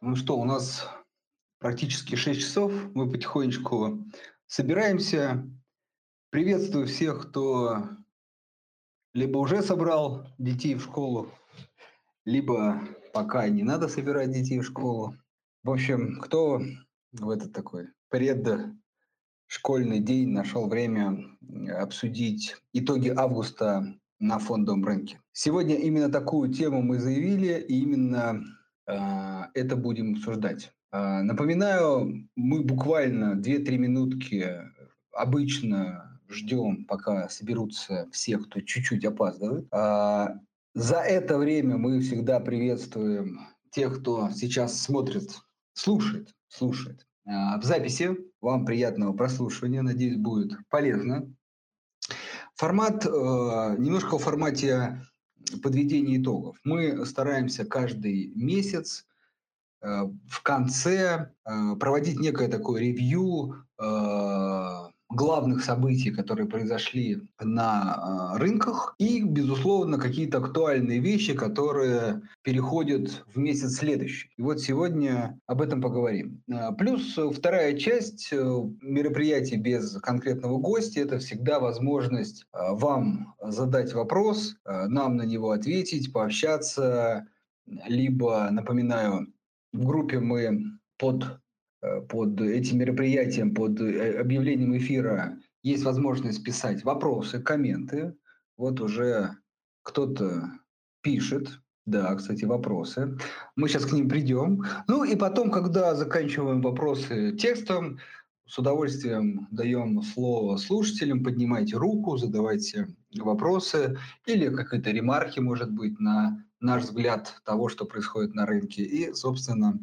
Ну что, у нас практически 6 часов, мы потихонечку собираемся. Приветствую всех, кто либо уже собрал детей в школу, либо пока не надо собирать детей в школу. В общем, кто в этот такой предшкольный день нашел время обсудить итоги августа на фондовом рынке. Сегодня именно такую тему мы заявили, и именно это будем обсуждать. Напоминаю, мы буквально 2-3 минутки обычно ждем, пока соберутся все, кто чуть-чуть опаздывает. За это время мы всегда приветствуем тех, кто сейчас смотрит, слушает. В записи вам приятного прослушивания, надеюсь, будет полезно. Формат, немножко в формате подведения итогов. Мы стараемся каждый месяц в конце проводить некое такое ревью главных событий, которые произошли на рынках, и, безусловно, какие-то актуальные вещи, которые переходят в месяц следующий. И вот сегодня об этом поговорим. Плюс вторая часть мероприятий без конкретного гостя – это всегда возможность вам задать вопрос, нам на него ответить, пообщаться, либо, напоминаю, в группе мы под этим мероприятием, под объявлением эфира есть возможность писать вопросы, комменты. Вот уже кто-то пишет. Да, кстати, вопросы. Мы сейчас к ним придем. Ну и потом, когда заканчиваем вопросы текстом, с удовольствием даем слово слушателям. Поднимайте руку, задавайте вопросы или какие-то ремарки, может быть, на наш взгляд того, что происходит на рынке. И, собственно,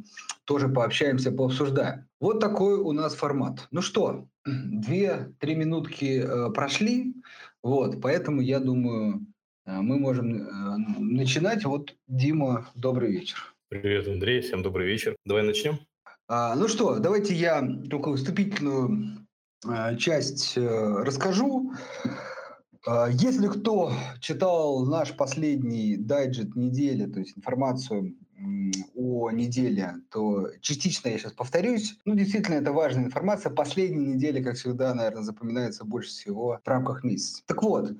тоже пообщаемся, пообсуждаем. Вот такой у нас формат. Ну что, 2-3 минутки прошли, вот, поэтому, я думаю, мы можем начинать. Вот, Дима, добрый вечер. Привет, Андрей, всем добрый вечер. Давай начнем. Ну что, давайте я только вступительную часть расскажу. Если кто читал наш последний дайджест недели, то есть информацию о неделе, то частично я сейчас повторюсь. Ну, действительно, это важная информация. Последняя неделя, как всегда, наверное, запоминается больше всего в рамках месяца. Так вот,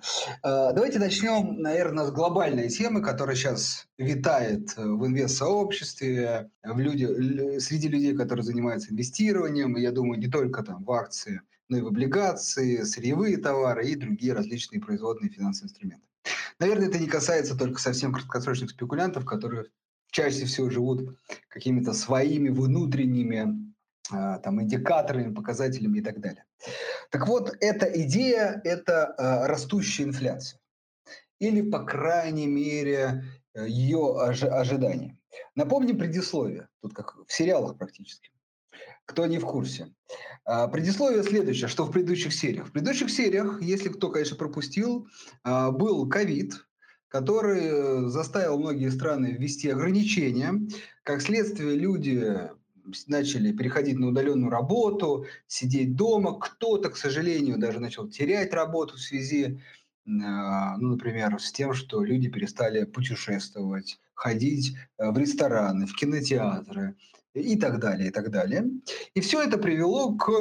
давайте начнем, наверное, с глобальной темы, которая сейчас витает в инвестсообществе, среди людей, которые занимаются инвестированием, и, я думаю, не только там в акции, но и в облигации, сырьевые товары и другие различные производные финансовые инструменты. Наверное, это не касается только совсем краткосрочных спекулянтов, которые чаще всего живут какими-то своими внутренними там, индикаторами, показателями и так далее. Так вот, эта идея – это растущая инфляция. Или, по крайней мере, ее ожидание. Напомним предисловие, тут как в сериалах практически. Кто не в курсе. Предисловие следующее, что в предыдущих сериях. В предыдущих сериях, если кто, конечно, пропустил, был ковид, который заставил многие страны ввести ограничения. Как следствие, люди начали переходить на удаленную работу, сидеть дома. Кто-то, к сожалению, даже начал терять работу в связи, ну, например, с тем, что люди перестали путешествовать, ходить в рестораны, в кинотеатры. И так далее, и так далее. И все это привело к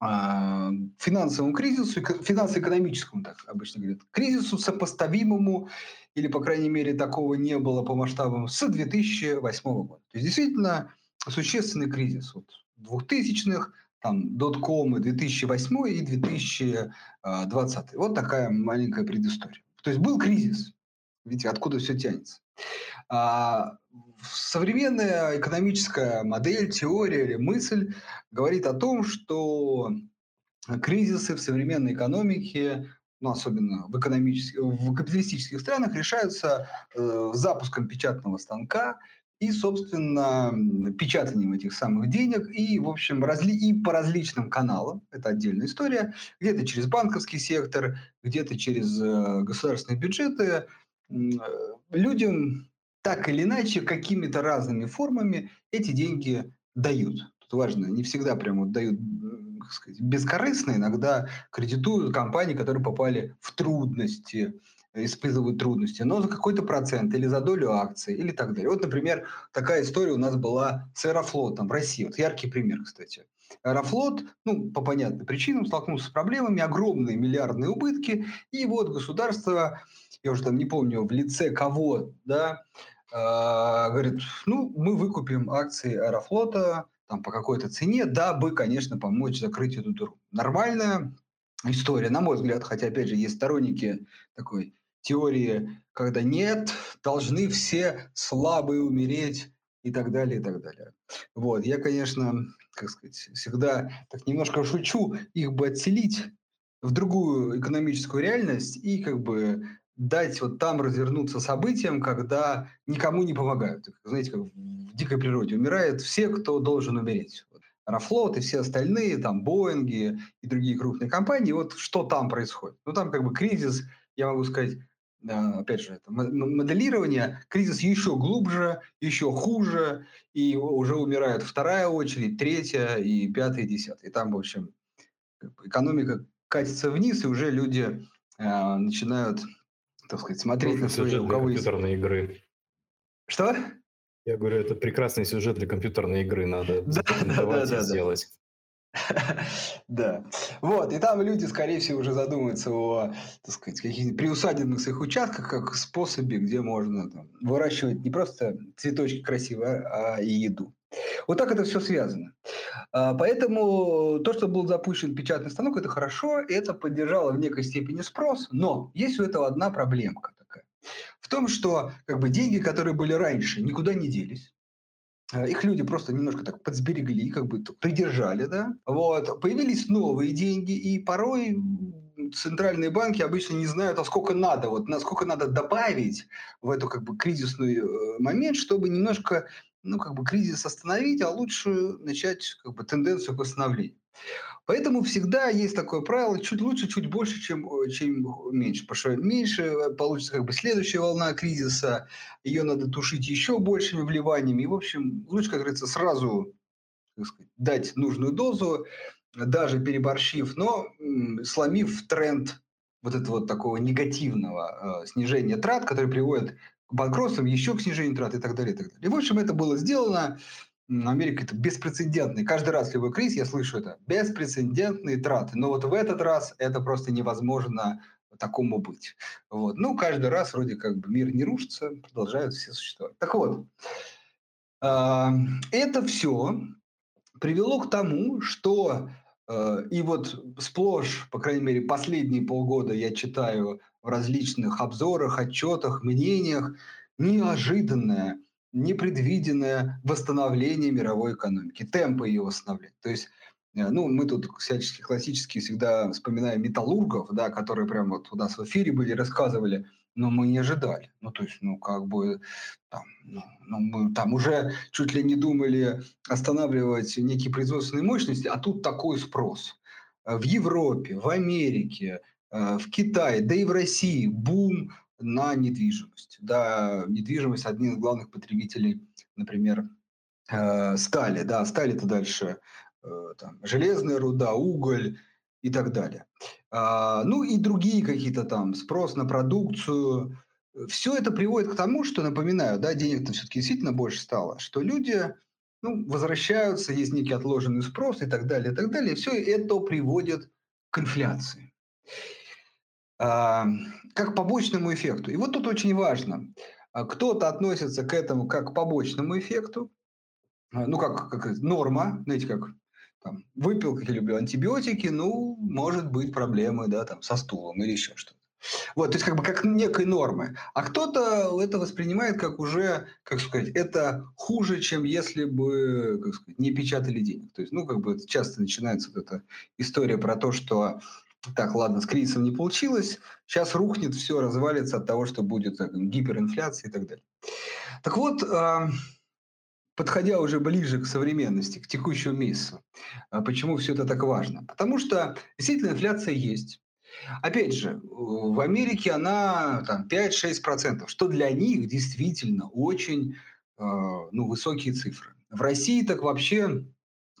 финансовому кризису, финансово-экономическому, так обычно говорят, кризису сопоставимому, или, по крайней мере, такого не было по масштабам, с 2008 года. То есть, действительно, существенный кризис от 2000-х, там, доткомы 2008 и 2020. Вот такая маленькая предыстория. То есть, был кризис. Видите, откуда все тянется. Современная экономическая модель, теория или мысль говорит о том, что кризисы в современной экономике, ну, особенно в капиталистических странах, решаются запуском печатного станка и, собственно, печатанием этих самых денег и, в общем, и по различным каналам. Это отдельная история. Где-то через банковский сектор, где-то через государственные бюджеты. Людям так или иначе, какими-то разными формами эти деньги дают. Тут важно, не всегда прямо дают, как сказать, бескорыстно, иногда кредитуют компании, которые попали в трудности, испытывают трудности, но за какой-то процент или за долю акций или так далее. Вот, например, такая история у нас была с Аэрофлотом в России. Вот яркий пример, кстати. Аэрофлот, по понятным причинам, столкнулся с проблемами, огромные миллиардные убытки, и вот государство, я уже там не помню, в лице кого, говорит, мы выкупим акции Аэрофлота по какой-то цене, дабы, конечно, помочь закрыть эту дыру. Нормальная история, на мой взгляд, хотя, опять же, есть сторонники такой теории, когда нет, должны все слабые умереть и так далее, и так далее. Вот, я, конечно, всегда так немножко шучу, их бы отселить в другую экономическую реальность и дать там развернуться событиям, когда никому не помогают. Знаете, как в дикой природе умирают все, кто должен умереть. Аэрофлот и все остальные, Боинги и другие крупные компании. Вот что там происходит? Там кризис, я могу сказать, опять же, это моделирование, кризис еще глубже, еще хуже, и уже умирают вторая очередь, третья и пятая, и десятая. И там, в общем, экономика катится вниз, и уже люди начинают, смотреть на свои... Сюжет для компьютерной игры. Что? Я говорю, это прекрасный сюжет для компьютерной игры, надо сделать. Да. Вот, и там люди, скорее всего, уже задумаются о, каких-нибудь приусадебных своих участках, как способе, где можно выращивать не просто цветочки красивые, а и еду. Вот так это все связано. Поэтому то, что был запущен печатный станок, это хорошо, это поддержало в некой степени спрос, но есть у этого одна проблемка такая. В том, что деньги, которые были раньше, никуда не делись. Их люди просто немножко так подсберегли, придержали, Вот. Появились новые деньги, и порой центральные банки обычно не знают, насколько надо добавить в эту кризисный момент, чтобы немножко, кризис остановить, а лучше начать тенденцию к восстановлению. Поэтому всегда есть такое правило: чуть лучше, чуть больше, чем меньше. Потому что меньше получится следующая волна кризиса, ее надо тушить еще большими вливаниями. И, в общем, лучше, как говорится, сразу дать нужную дозу, даже переборщив, но сломив тренд такого негативного снижения трат, который приводит к банкротствам, еще к снижению трат и так далее. И, так далее. И в общем, это было сделано. Америка — это беспрецедентный. Каждый раз любой кризис, я слышу это, беспрецедентные траты. Но в этот раз это просто невозможно такому быть. Вот. Каждый раз вроде мир не рушится, продолжают все существовать. Так вот, это все привело к тому, что и сплошь, по крайней мере, последние полгода я читаю в различных обзорах, отчетах, мнениях, неожиданное, непредвиденное восстановление мировой экономики, темпы ее восстановления. То есть, мы тут всячески классически всегда вспоминаем металлургов, которые прямо у нас в эфире были, рассказывали, но мы не ожидали. Мы там уже чуть ли не думали останавливать некие производственные мощности, а тут такой спрос. В Европе, в Америке, в Китае, да и в России бум на недвижимость. Да, недвижимость — один из главных потребителей, например, стали. Да, сталь — это дальше железная руда, уголь и так далее. И другие какие-то спрос на продукцию. Все это приводит к тому, что, напоминаю, денег-то все-таки действительно больше стало, что люди возвращаются, есть некий отложенный спрос и так далее, и так далее. И все это приводит к инфляции, как к побочному эффекту. И тут очень важно. Кто-то относится к этому как к побочному эффекту, как норма, знаете, выпил, как я люблю, антибиотики, может быть, проблемы, со стулом или еще что-то. Вот, то есть как некой нормы. А кто-то это воспринимает как уже, это хуже, чем если бы, не печатали денег. То есть, часто начинается эта история про то, что так, ладно, с кризисом не получилось, сейчас рухнет все, развалится от того, что будет гиперинфляция и так далее. Так вот, подходя уже ближе к современности, к текущему месяцу, почему все это так важно? Потому что действительно инфляция есть. Опять же, в Америке она 5-6%, что для них действительно очень высокие цифры. В России так вообще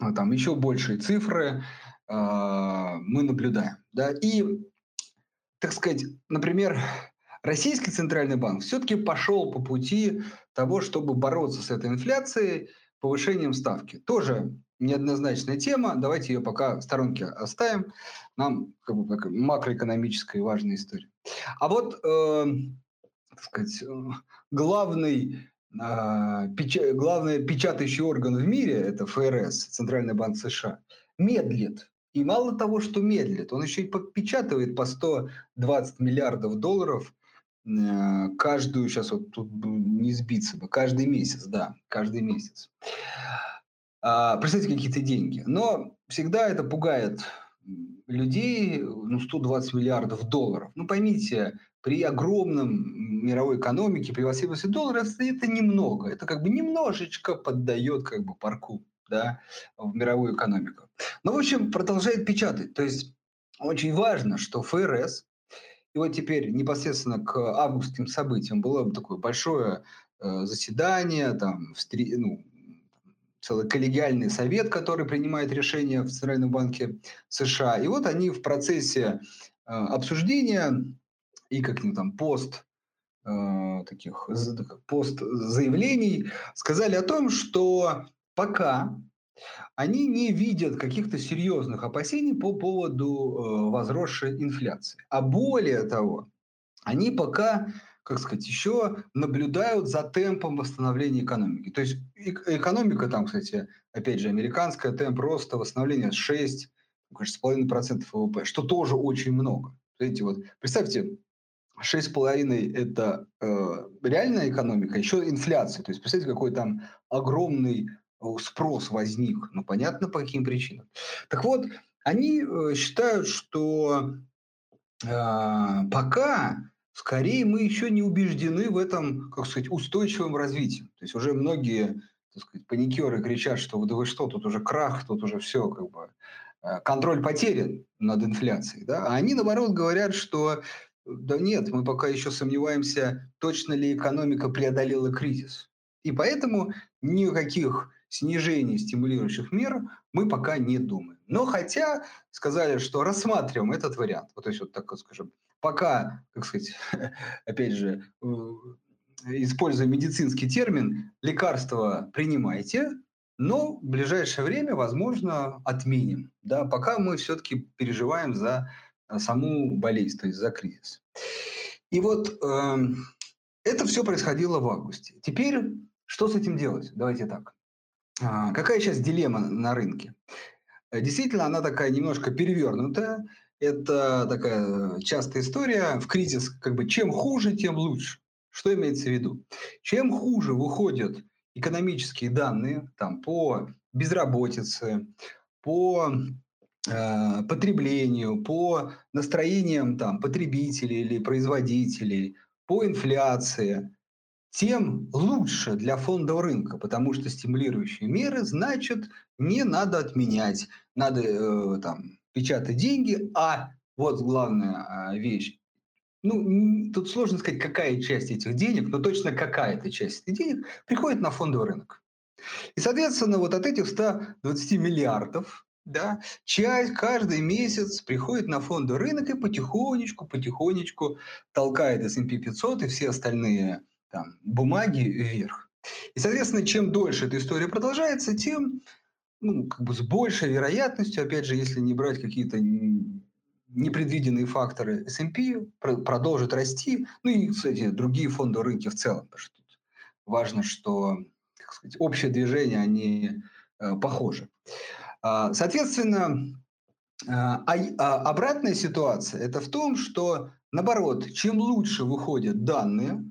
еще большие цифры мы наблюдаем. И, например, Российский Центральный банк все-таки пошел по пути того, чтобы бороться с этой инфляцией, повышением ставки. Тоже неоднозначная тема, давайте ее пока в сторонке оставим. Нам как бы такая макроэкономическая важная история. А вот, так сказать, главный печатающий орган в мире, это ФРС, Центральный банк США, медлит. И мало того, что медлит, он еще и подпечатывает по 120 миллиардов долларов каждую, сейчас вот тут не сбиться бы, каждый месяц, да, каждый месяц. Представьте, какие-то деньги. Но всегда это пугает людей, 120 миллиардов долларов. Ну, поймите, при огромном мировой экономике, при востребованности доллара, это немного, это как бы немножечко поддает как бы парку, да, в мировую экономику. Но, в общем, продолжает печатать. То есть очень важно, что ФРС, и вот теперь непосредственно к августским событиям было бы такое большое заседание, там, целый коллегиальный совет, который принимает решения в Центральном банке США. И вот они в процессе обсуждения и как-нибудь там пост-заявлений сказали о том, что пока они не видят каких-то серьезных опасений по поводу возросшей инфляции. А более того, они пока, как сказать, еще наблюдают за темпом восстановления экономики. То есть экономика там, кстати, опять же, американская, темп роста восстановления 6,5% ВВП, что тоже очень много. Видите, вот представьте, 6,5 – это реальная экономика, еще инфляция. То есть представьте, какой там огромный спрос возник. Ну, понятно, по каким причинам. Так вот, они считают, что пока скорее мы еще не убеждены в этом, как сказать, устойчивом развитии. То есть уже многие, так сказать, паникеры кричат, что да вы что, тут уже крах, тут уже все, как бы, контроль потерян над инфляцией. Да? А они, наоборот, говорят, что да нет, мы пока еще сомневаемся, точно ли экономика преодолела кризис. И поэтому никаких снижений стимулирующих мер мы пока не думаем. Но хотя сказали, что рассматриваем этот вариант. Вот, то есть, вот так вот скажем, пока, как сказать, опять же, используя медицинский термин, лекарства принимайте, но в ближайшее время, возможно, отменим. Да, пока мы все-таки переживаем за саму болезнь, то есть за кризис. И вот это все происходило в августе. Теперь что с этим делать? Давайте так. Какая сейчас дилемма на рынке? Действительно, она такая немножко перевернутая. Это такая частая история. В кризис как бы чем хуже, тем лучше. Что имеется в виду? Чем хуже выходят экономические данные там, по безработице, по потреблению, по настроениям там, потребителей или производителей, по инфляции, тем лучше для фондового рынка, потому что стимулирующие меры, значит, не надо отменять, надо печатать деньги, а вот главная вещь, тут сложно сказать, какая часть этих денег, но точно какая-то часть этих денег приходит на фондовый рынок. И, соответственно, вот от этих 120 миллиардов, да, часть каждый месяц приходит на фондовый рынок и потихонечку толкает S&P 500 и все остальные там, бумаги вверх. И, соответственно, чем дольше эта история продолжается, тем с большей вероятностью, опять же, если не брать какие-то непредвиденные факторы, S&P продолжит расти. Ну и, кстати, другие фондовые рынки в целом. Потому что тут важно, что, так сказать, общее движение, они похожи. Соответственно, обратная ситуация – это в том, что, наоборот, чем лучше выходят данные,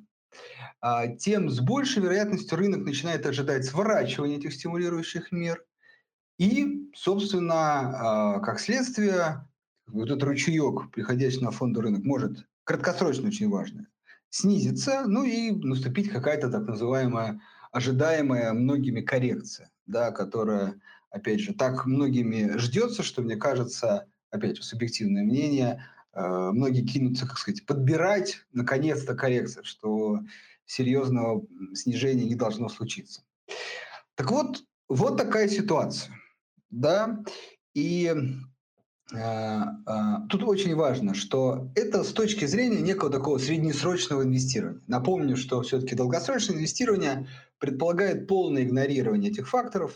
тем с большей вероятностью рынок начинает ожидать сворачивания этих стимулирующих мер. И, собственно, как следствие, вот этот ручеек, приходящий на фондовый рынок, может, краткосрочно очень важно, снизиться, и наступить какая-то так называемая ожидаемая многими коррекция, да, которая, опять же, так многими ждется, что, мне кажется, опять же, субъективное мнение, многие кинутся, как сказать, подбирать, наконец-то, коррекцию, что серьезного снижения не должно случиться. Так вот, такая ситуация, да, и Тут очень важно, что это с точки зрения некого такого среднесрочного инвестирования. Напомню, что все-таки долгосрочное инвестирование предполагает полное игнорирование этих факторов.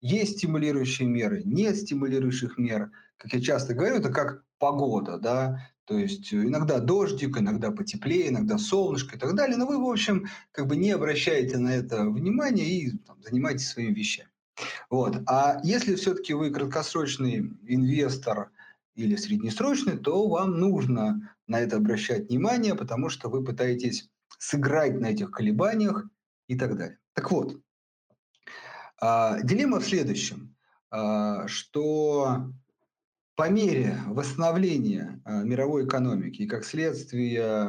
Есть стимулирующие меры, нет стимулирующих мер. Как я часто говорю, это как погода, да, то есть иногда дождик, иногда потеплее, иногда солнышко и так далее. Но вы, в общем, не обращаете на это внимания и занимаетесь своими вещами. А если все-таки вы краткосрочный инвестор или среднесрочный, то вам нужно на это обращать внимание, потому что вы пытаетесь сыграть на этих колебаниях и так далее. Так вот, дилемма в следующем, что по мере восстановления мировой экономики и как следствие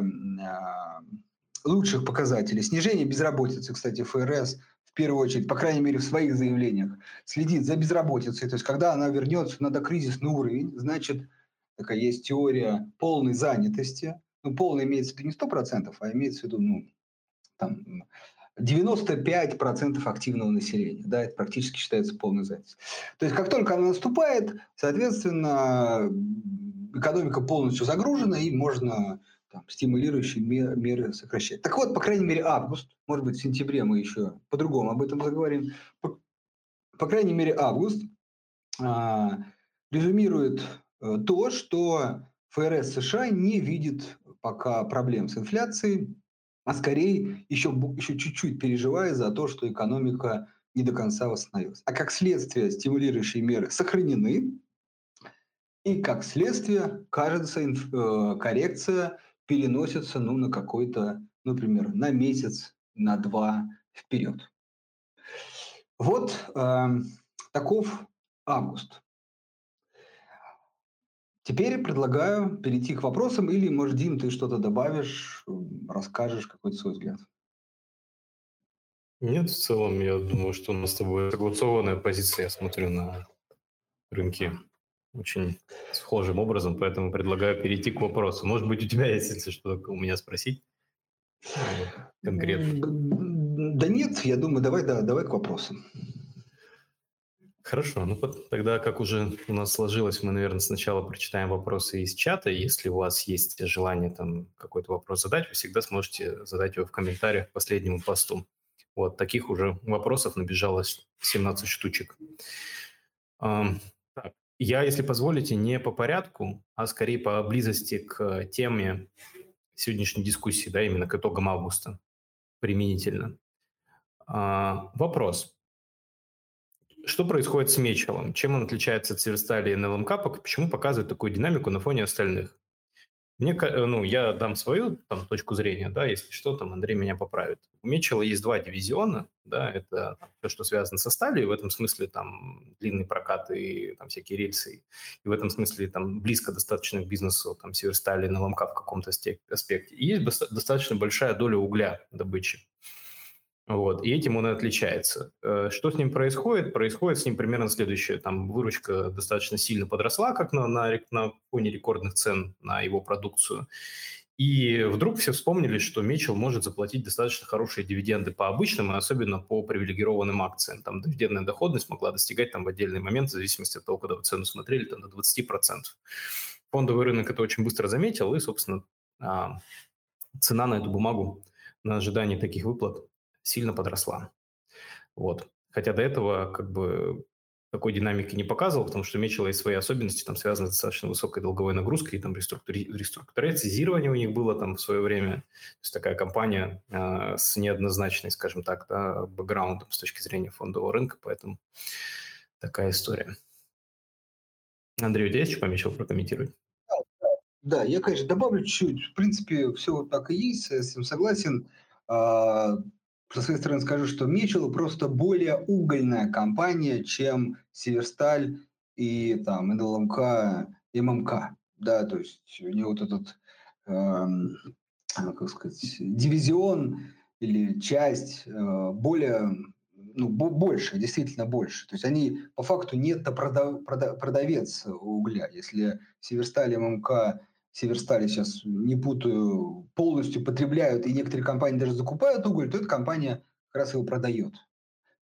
лучших показателей, снижения безработицы, кстати, ФРС, в первую очередь, по крайней мере, в своих заявлениях, следит за безработицей. То есть, когда она вернется на докризисный уровень, значит, такая есть теория полной занятости. Полная имеется в виду не 100%, а имеется в виду 95% активного населения. Да, это практически считается полной занятостью. То есть, как только она наступает, соответственно, экономика полностью загружена, и можно стимулирующие меры сокращать. Так вот, по крайней мере, август, может быть, в сентябре мы еще по-другому об этом заговорим, по крайней мере, август резюмирует то, что ФРС США не видит пока проблем с инфляцией, а скорее еще чуть-чуть переживает за то, что экономика не до конца восстановилась. А как следствие, стимулирующие меры сохранены, и как следствие, кажется, коррекция переносится на какой-то, например, на месяц, на два вперед. Таков август. Теперь предлагаю перейти к вопросам, или, может, Дим, ты что-то добавишь, расскажешь какой-то свой взгляд. Нет, в целом, я думаю, что у нас с тобой согласованная позиция, я смотрю на рынки очень схожим образом, поэтому предлагаю перейти к вопросу. Может быть, у тебя есть, если что-то у меня спросить конкретно? Да нет, я думаю, давай к вопросу. Хорошо, тогда, как уже у нас сложилось, мы, наверное, сначала прочитаем вопросы из чата. Если у вас есть желание какой-то вопрос задать, вы всегда сможете задать его в комментариях к последнему посту. Таких уже вопросов набежало 17 штучек. Я, если позволите, не по порядку, а скорее по близости к теме сегодняшней дискуссии, да, именно к итогам августа применительно. Вопрос. Что происходит с Мечелом? Чем он отличается от Северстали и НЛМК? Почему показывает такую динамику на фоне остальных? Я дам свою точку зрения, да, если что, Андрей меня поправит. У Мечела есть два дивизиона, да, это все, что связано со сталью, в этом смысле длинный прокат и всякие рельсы, и в этом смысле близко достаточно к бизнесу Северстали и НЛМК в каком-то аспекте. И есть достаточно большая доля угля добычи. И этим он и отличается. Что с ним происходит? Происходит с ним примерно следующее. Выручка достаточно сильно подросла, как на фоне рекордных цен на его продукцию. И вдруг все вспомнили, что Мечел может заплатить достаточно хорошие дивиденды по обычным, и особенно по привилегированным акциям. Дивидендная доходность могла достигать в отдельный момент, в зависимости от того, когда вы цену смотрели, до 20%. Фондовый рынок это очень быстро заметил, и, собственно, цена на эту бумагу на ожидание таких выплат сильно подросла. Хотя до этого такой динамики не показывал, потому что Мечела и свои особенности связаны с достаточно высокой долговой нагрузкой, и реструктуризирование у них было в свое время. То есть такая компания с неоднозначной, скажем так, бэкграундом с точки зрения фондового рынка, поэтому такая история. Андрей, у тебя есть что по Мечелу прокомментировать? Да, я, конечно, добавлю чуть-чуть. В принципе, все так и есть, я с ним согласен. Со своей стороны скажу, что Мечел просто более угольная компания, чем Северсталь и НЛМК, ММК. Да, то есть у него этот дивизион или часть больше, действительно больше. То есть они по факту продавец угля. Если Северсталь и ММК... Северстали, сейчас не путаю, полностью потребляют, и некоторые компании даже закупают уголь, то эта компания как раз его продает.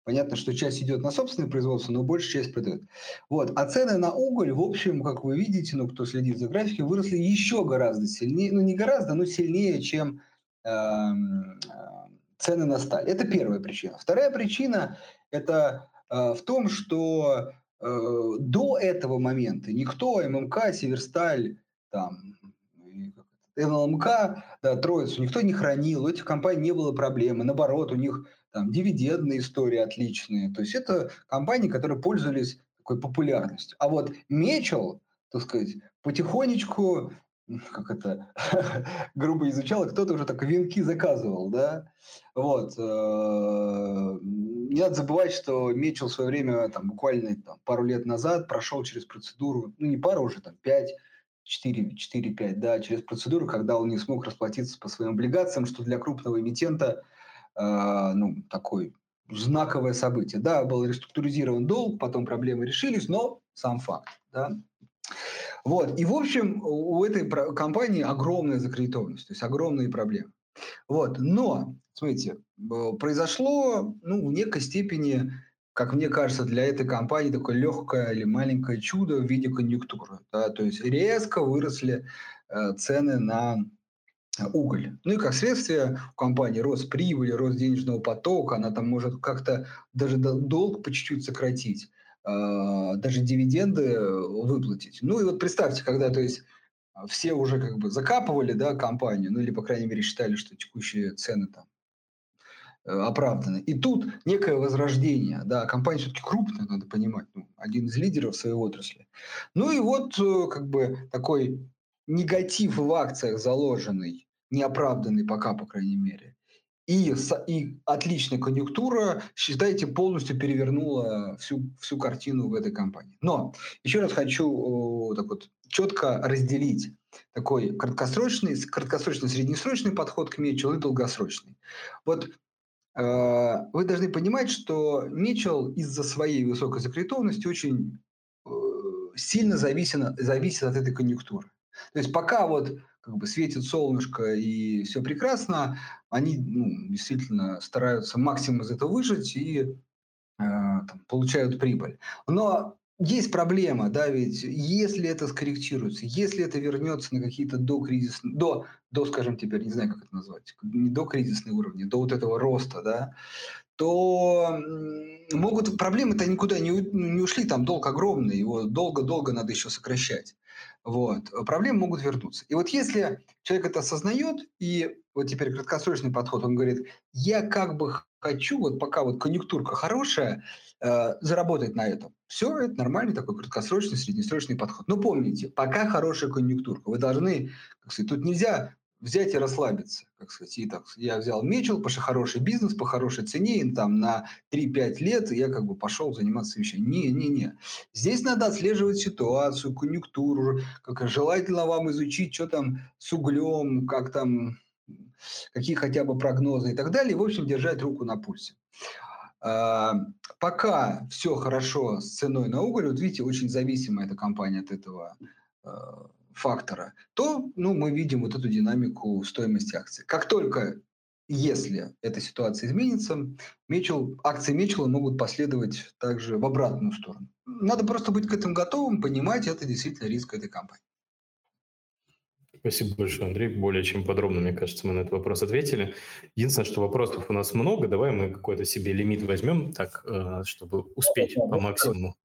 Понятно, что часть идет на собственное производство, но большая часть продает. Вот. А цены на уголь, в общем, как вы видите, ну, кто следит за графиком, выросли еще гораздо сильнее, ну, не гораздо, но сильнее, чем цены на сталь. Это первая причина. Вторая причина – это в том, что до этого момента никто, ММК, Северсталь, там, НЛМК, да, Троицу, никто не хранил, у этих компаний не было проблемы. Наоборот, у них там дивидендные истории отличные. То есть это компании, которые пользовались такой популярностью. А вот Мечел, так сказать, потихонечку, как это грубо изучал, кто-то уже так венки заказывал, да. Вот. Не надо забывать, что Мечел в свое время, там, буквально там, пару лет назад прошел через процедуру, ну не пару уже, там, 4-5, да, через процедуру, когда он не смог расплатиться по своим облигациям, что для крупного эмитента, ну, такое знаковое событие. Да, был реструктуризирован долг, потом проблемы решились, но сам факт, да. Вот, и, в общем, у этой компании огромная закредитованность, то есть огромные проблемы. Вот, но, смотрите, произошло, ну, в некой степени, как мне кажется, для этой компании такое легкое или маленькое чудо в виде конъюнктуры. Да? То есть резко выросли цены на уголь. Ну и как следствие у компании рост прибыли, рост денежного потока, она там может как-то даже долг по чуть-чуть сократить, даже дивиденды выплатить. Ну и вот представьте, когда, то есть, все уже как бы закапывали, да, компанию, ну или, по крайней мере, считали, что текущие цены там оправданы. И тут некое возрождение. Да, компания все-таки крупная, надо понимать, ну, один из лидеров своей отрасли. Ну и вот как бы такой негатив в акциях заложенный, неоправданный пока, по крайней мере. И отличная конъюнктура, считайте, полностью перевернула всю картину в этой компании. Но еще раз хочу так вот четко разделить такой краткосрочный-среднесрочный подход к Мечелу и долгосрочный. Вот вы должны понимать, что Мечел из-за своей высокой закредитованности очень сильно зависит от этой конъюнктуры. То есть пока вот как бы светит солнышко и все прекрасно, они, ну, действительно стараются максимум из этого выжать и там, получают прибыль. Но есть проблема, да, ведь если это скорректируется, если это вернется на какие-то докризисные, скажем, теперь не знаю, как это назвать, не докризисные уровни, до вот этого роста, да, то могут проблемы-то никуда не ушли, там долг огромный, его долго-долго надо еще сокращать. Вот. Проблемы могут вернуться. И вот если человек это осознает, и вот теперь краткосрочный подход, он говорит, я как бы хочу, вот пока вот конъюнктурка хорошая, заработать на этом. Все, это нормальный такой краткосрочный, среднесрочный подход. Но помните, пока хорошая конъюнктурка, вы должны, как сказать, тут нельзя взять и расслабиться. Как сказать, и так, я взял Мечел, потому что хороший бизнес, по хорошей цене, и там на 3-5 лет я как бы пошел заниматься вещами. Не. Здесь надо отслеживать ситуацию, конъюнктуру, как желательно вам изучить, что там с углем, как там, какие хотя бы прогнозы и так далее. В общем, держать руку на пульсе. Пока все хорошо с ценой на уголь, вот видите, очень зависима эта компания от этого фактора, то, ну, мы видим вот эту динамику стоимости акций. Как только, если эта ситуация изменится, акции Мечела могут последовать также в обратную сторону. Надо просто быть к этому готовым, понимать, это действительно риск этой компании. Спасибо большое, Андрей. Более чем подробно, мне кажется, мы на этот вопрос ответили. Единственное, что вопросов у нас много, давай мы какой-то себе лимит возьмем, так, чтобы успеть по максимуму.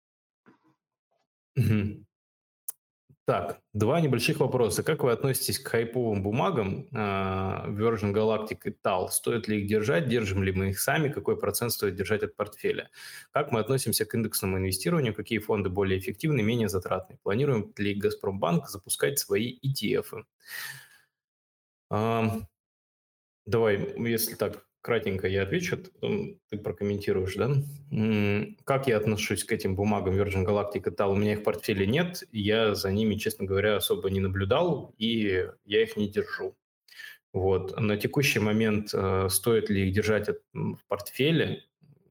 Так, два небольших вопроса. Как вы относитесь к хайповым бумагам Virgin Galactic и TAL? Стоит ли их держать? Держим ли мы их сами? Какой процент стоит держать от портфеля? Как мы относимся к индексному инвестированию? Какие фонды более эффективны, менее затратны? Планируем ли Газпромбанк запускать свои ETF-ы? Давай, если так кратенько я отвечу, потом ты прокомментируешь, да? Как я отношусь к этим бумагам Virgin Galactic и TAL? У меня их в портфеле нет, я за ними, честно говоря, особо не наблюдал, и я их не держу. Вот. На текущий момент стоит ли их держать в портфеле,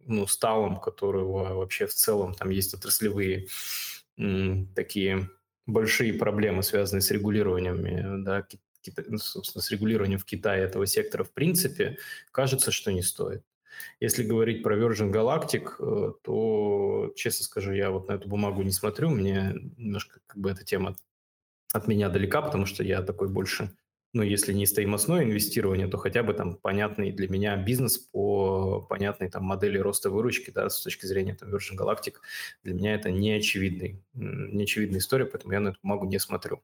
ну, с TAL, у которого вообще в целом там есть отраслевые такие большие проблемы, связанные с регулированием, да, собственно, с регулированием в Китае этого сектора, в принципе, кажется, что не стоит. Если говорить про Virgin Galactic, то, честно скажу, я вот на эту бумагу не смотрю. Мне немножко как бы эта тема от меня далека, потому что я такой больше, ну, если не стоимостное инвестирование, то хотя бы там понятный для меня бизнес по понятной там модели роста выручки, да, с точки зрения там Virgin Galactic. Для меня это неочевидная история, поэтому я на эту бумагу не смотрю.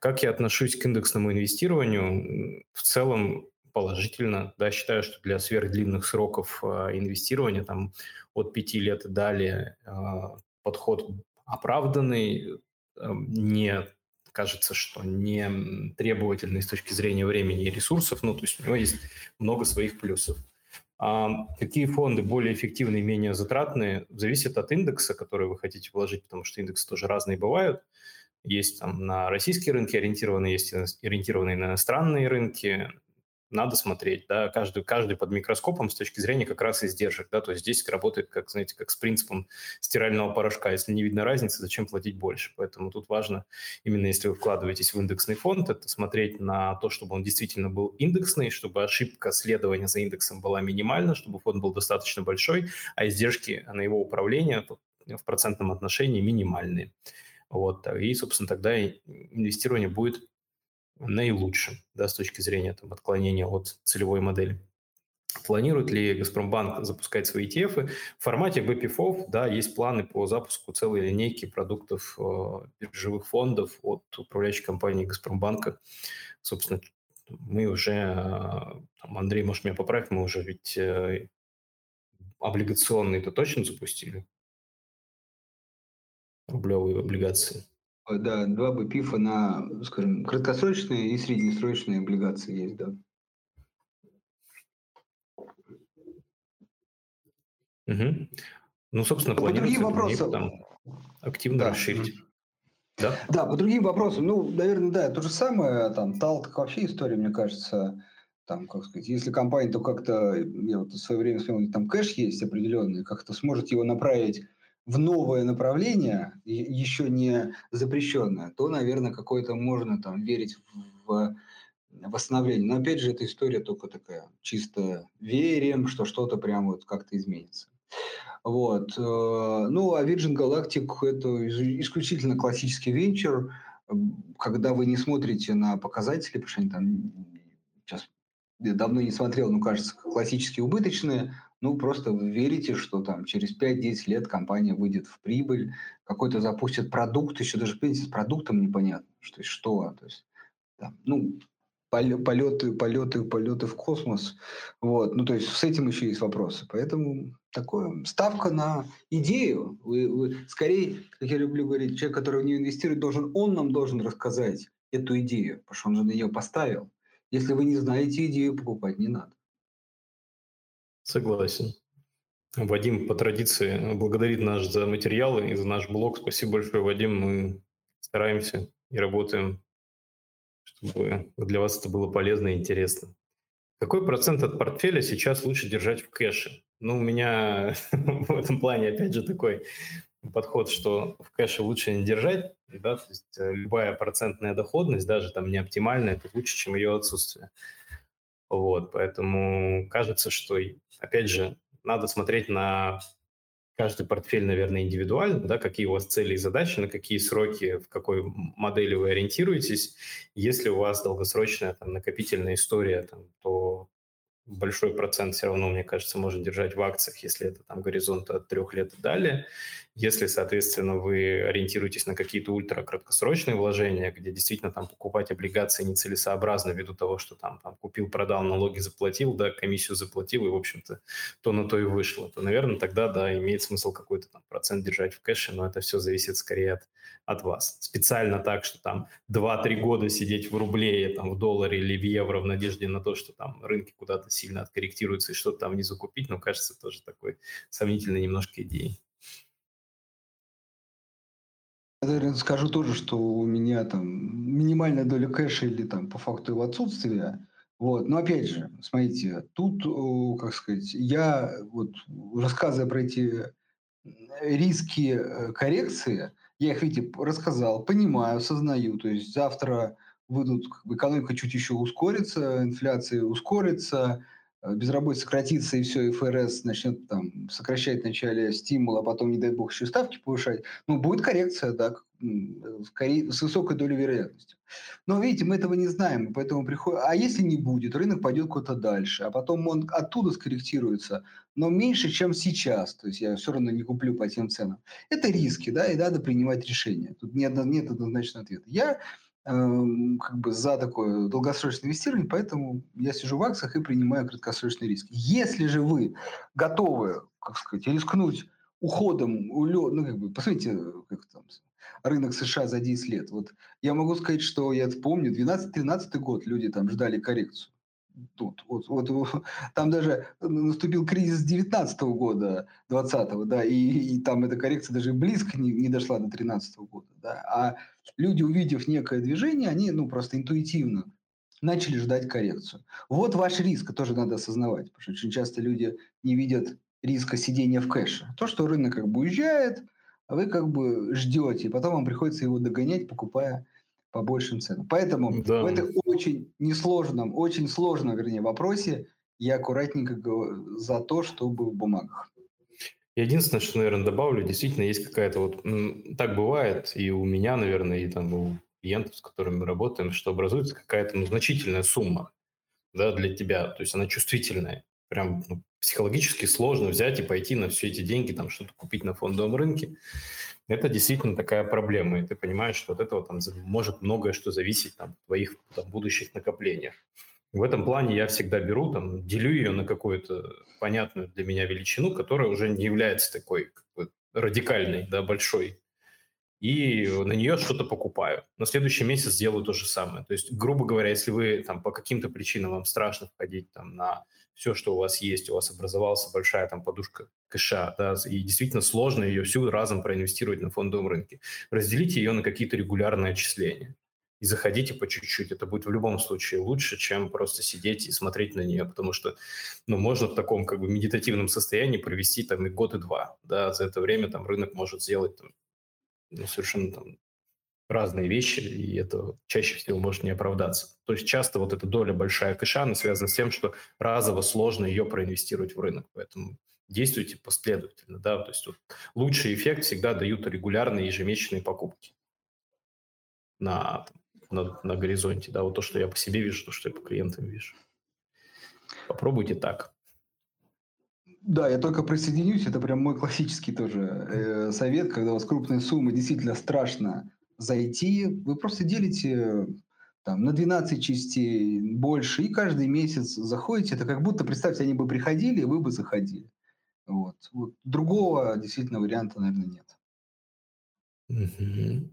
Как я отношусь к индексному инвестированию? В целом, положительно, да, считаю, что для сверхдлинных сроков инвестирования, там, от 5 лет и далее, подход оправданный, не кажется, что не требовательный с точки зрения времени и ресурсов, ну, то есть у него есть много своих плюсов. Какие фонды более эффективные, менее затратные, зависит от индекса, который вы хотите вложить, потому что индексы тоже разные бывают. Есть там на российские рынки ориентированные, есть ориентированные на иностранные рынки. Надо смотреть, да, каждый под микроскопом с точки зрения как раз издержек, да, то есть здесь работает, как, знаете, как с принципом стирального порошка, если не видно разницы, зачем платить больше, поэтому тут важно, именно если вы вкладываетесь в индексный фонд, это смотреть на то, чтобы он действительно был индексный, чтобы ошибка следования за индексом была минимальна, чтобы фонд был достаточно большой, а издержки на его управление в процентном отношении минимальные, вот, и, собственно, тогда инвестирование будет наилучшим, да, с точки зрения там, отклонения от целевой модели. Планирует ли Газпромбанк запускать свои ETF? В формате БПФОВ, да, есть планы по запуску целой линейки продуктов биржевых фондов от управляющей компании Газпромбанка. Собственно, мы уже, там, Андрей, может, меня поправить, мы уже ведь облигационные-то точно запустили? Рублевые облигации. Да, два БПИФа на, скажем, краткосрочные и среднесрочные облигации есть, да. Угу. Ну, собственно, планируется вопросы... активно, да, расширить. Да? Да, по другим вопросам, ну, наверное, да, то же самое, там, ТАЛ, так вообще история, мне кажется, там, как сказать, если компания, то как-то, я вот в свое время вспомнил, там кэш есть определенный, как-то сможет его направить в новое направление, еще не запрещенное, то, наверное, какое-то можно там верить в восстановление. Но, опять же, эта история только такая, чисто верим, что что-то прям вот как-то изменится. Вот. Ну, а Virgin Galactic – это исключительно классический венчур, когда вы не смотрите на показатели, потому что они там, сейчас я давно не смотрел, но, кажется, классически убыточные. Ну, просто вы верите, что там через 5-10 лет компания выйдет в прибыль, какой-то запустит продукт, еще даже, понимаете, с продуктом непонятно, что. То есть, там, ну, полеты в космос. Вот. Ну, то есть, с этим еще есть вопросы. Поэтому такое. Ставка на идею. Вы, скорее, как я люблю говорить, человек, который в нее инвестирует, он нам должен рассказать эту идею, потому что он же на нее поставил. Если вы не знаете идею, покупать не надо. Согласен. Вадим, по традиции, благодарит нас за материалы и за наш блог. Спасибо большое, Вадим. Мы стараемся и работаем, чтобы для вас это было полезно и интересно. Какой процент от портфеля сейчас лучше держать в кэше? Ну, у меня в этом плане, опять же, такой подход, что в кэше лучше не держать. Да? То есть любая процентная доходность, даже там не оптимальная, это лучше, чем ее отсутствие. Вот, поэтому кажется, что, опять же, надо смотреть на каждый портфель, наверное, индивидуально, да, какие у вас цели и задачи, на какие сроки, в какой модели вы ориентируетесь. Если у вас долгосрочная там, накопительная история, там, то большой процент все равно, мне кажется, можно держать в акциях, если это там, горизонт от 3 лет и далее. Если, соответственно, вы ориентируетесь на какие-то ультра-краткосрочные вложения, где действительно там, покупать облигации нецелесообразно ввиду того, что там купил, продал, налоги заплатил, да, комиссию заплатил и, в общем-то, то на то и вышло, то, наверное, тогда да, имеет смысл какой-то там, процент держать в кэше, но это все зависит скорее от вас. Специально так, что там 2-3 года сидеть в рубле, там, в долларе или в евро в надежде на то, что там рынки куда-то сильно откорректируются и что-то там не закупить, но кажется тоже такой сомнительной немножко идеей. Я, наверное, скажу тоже, что у меня там минимальная доля кэша или там по факту его отсутствия. Вот. Но опять же, смотрите, тут, как сказать, я вот рассказывая про эти риски коррекции, я их, видите, рассказал, понимаю, осознаю, то есть завтра выйдут, как бы экономика чуть еще ускорится, инфляция ускорится, безработица сократится, и все, и ФРС начнет там сокращать вначале стимул, а потом, не дай бог, еще ставки повышать, ну, будет коррекция, да, с высокой долей вероятности. Но, видите, мы этого не знаем, поэтому приходит... А если не будет, рынок пойдет куда-то дальше, а потом он оттуда скорректируется, но меньше, чем сейчас, то есть я все равно не куплю по тем ценам. Это риски, да, и надо принимать решения. Тут нет однозначного ответа. Я как бы за такое долгосрочное инвестирование, поэтому я сижу в акциях и принимаю краткосрочные риски. Если же вы готовы, как сказать, рискнуть уходом, ну, как бы, посмотрите, как там рынок США за 10 лет. Вот я могу сказать, что я помню, 12-13 год люди там ждали коррекцию. Тут, там даже наступил кризис 2019 года, 2020, да, и там эта коррекция даже близко не дошла до 2013 года, да, а люди, увидев некое движение, они, ну, просто интуитивно начали ждать коррекцию. Вот ваш риск, тоже надо осознавать, потому что очень часто люди не видят риска сидения в кэше. То, что рынок как бы уезжает, а вы как бы ждете, и потом вам приходится его догонять, покупая по большим ценам. Поэтому да. В этом очень сложном вопросе я аккуратненько говорю за то, чтобы в бумагах. Единственное, что, наверное, добавлю, действительно есть какая-то вот... Так бывает и у меня, наверное, и там у клиентов, с которыми мы работаем, что образуется какая-то значительная сумма, да, для тебя. То есть она чувствительная. Прям психологически сложно взять и пойти на все эти деньги, там что-то купить на фондовом рынке. Это действительно такая проблема. И ты понимаешь, что от этого там может многое что зависеть там, в твоих там, будущих накоплениях. В этом плане я всегда беру, там, делю ее на какую-то понятную для меня величину, которая уже не является такой как бы, радикальной, да, большой. И на нее что-то покупаю. На следующий месяц делаю то же самое. То есть, грубо говоря, если вы там, по каким-то причинам вам страшно входить там, на все, что у вас есть, у вас образовалась большая там, подушка кэша, да, и действительно сложно ее всю разом проинвестировать на фондовом рынке. Разделите ее на какие-то регулярные отчисления. И заходите по чуть-чуть. Это будет в любом случае лучше, чем просто сидеть и смотреть на нее, потому что ну, можно в таком как бы, медитативном состоянии провести там, и год, и два. Да. За это время там, рынок может сделать там, ну, совершенно там, разные вещи, и это чаще всего может не оправдаться. То есть часто вот эта доля большая кэша, она связана с тем, что разово сложно ее проинвестировать в рынок, поэтому действуйте последовательно, да, то есть вот, лучший эффект всегда дают регулярные ежемесячные покупки на горизонте, да, вот то, что я по себе вижу, то, что я по клиентам вижу. Попробуйте так. Да, я только присоединюсь, это прям мой классический тоже совет, когда у вас крупные суммы, действительно страшно зайти, вы просто делите там, на 12 частей больше, и каждый месяц заходите. Это как будто, представьте, они бы приходили, и вы бы заходили. Вот. Другого действительно варианта, наверное, нет. Угу.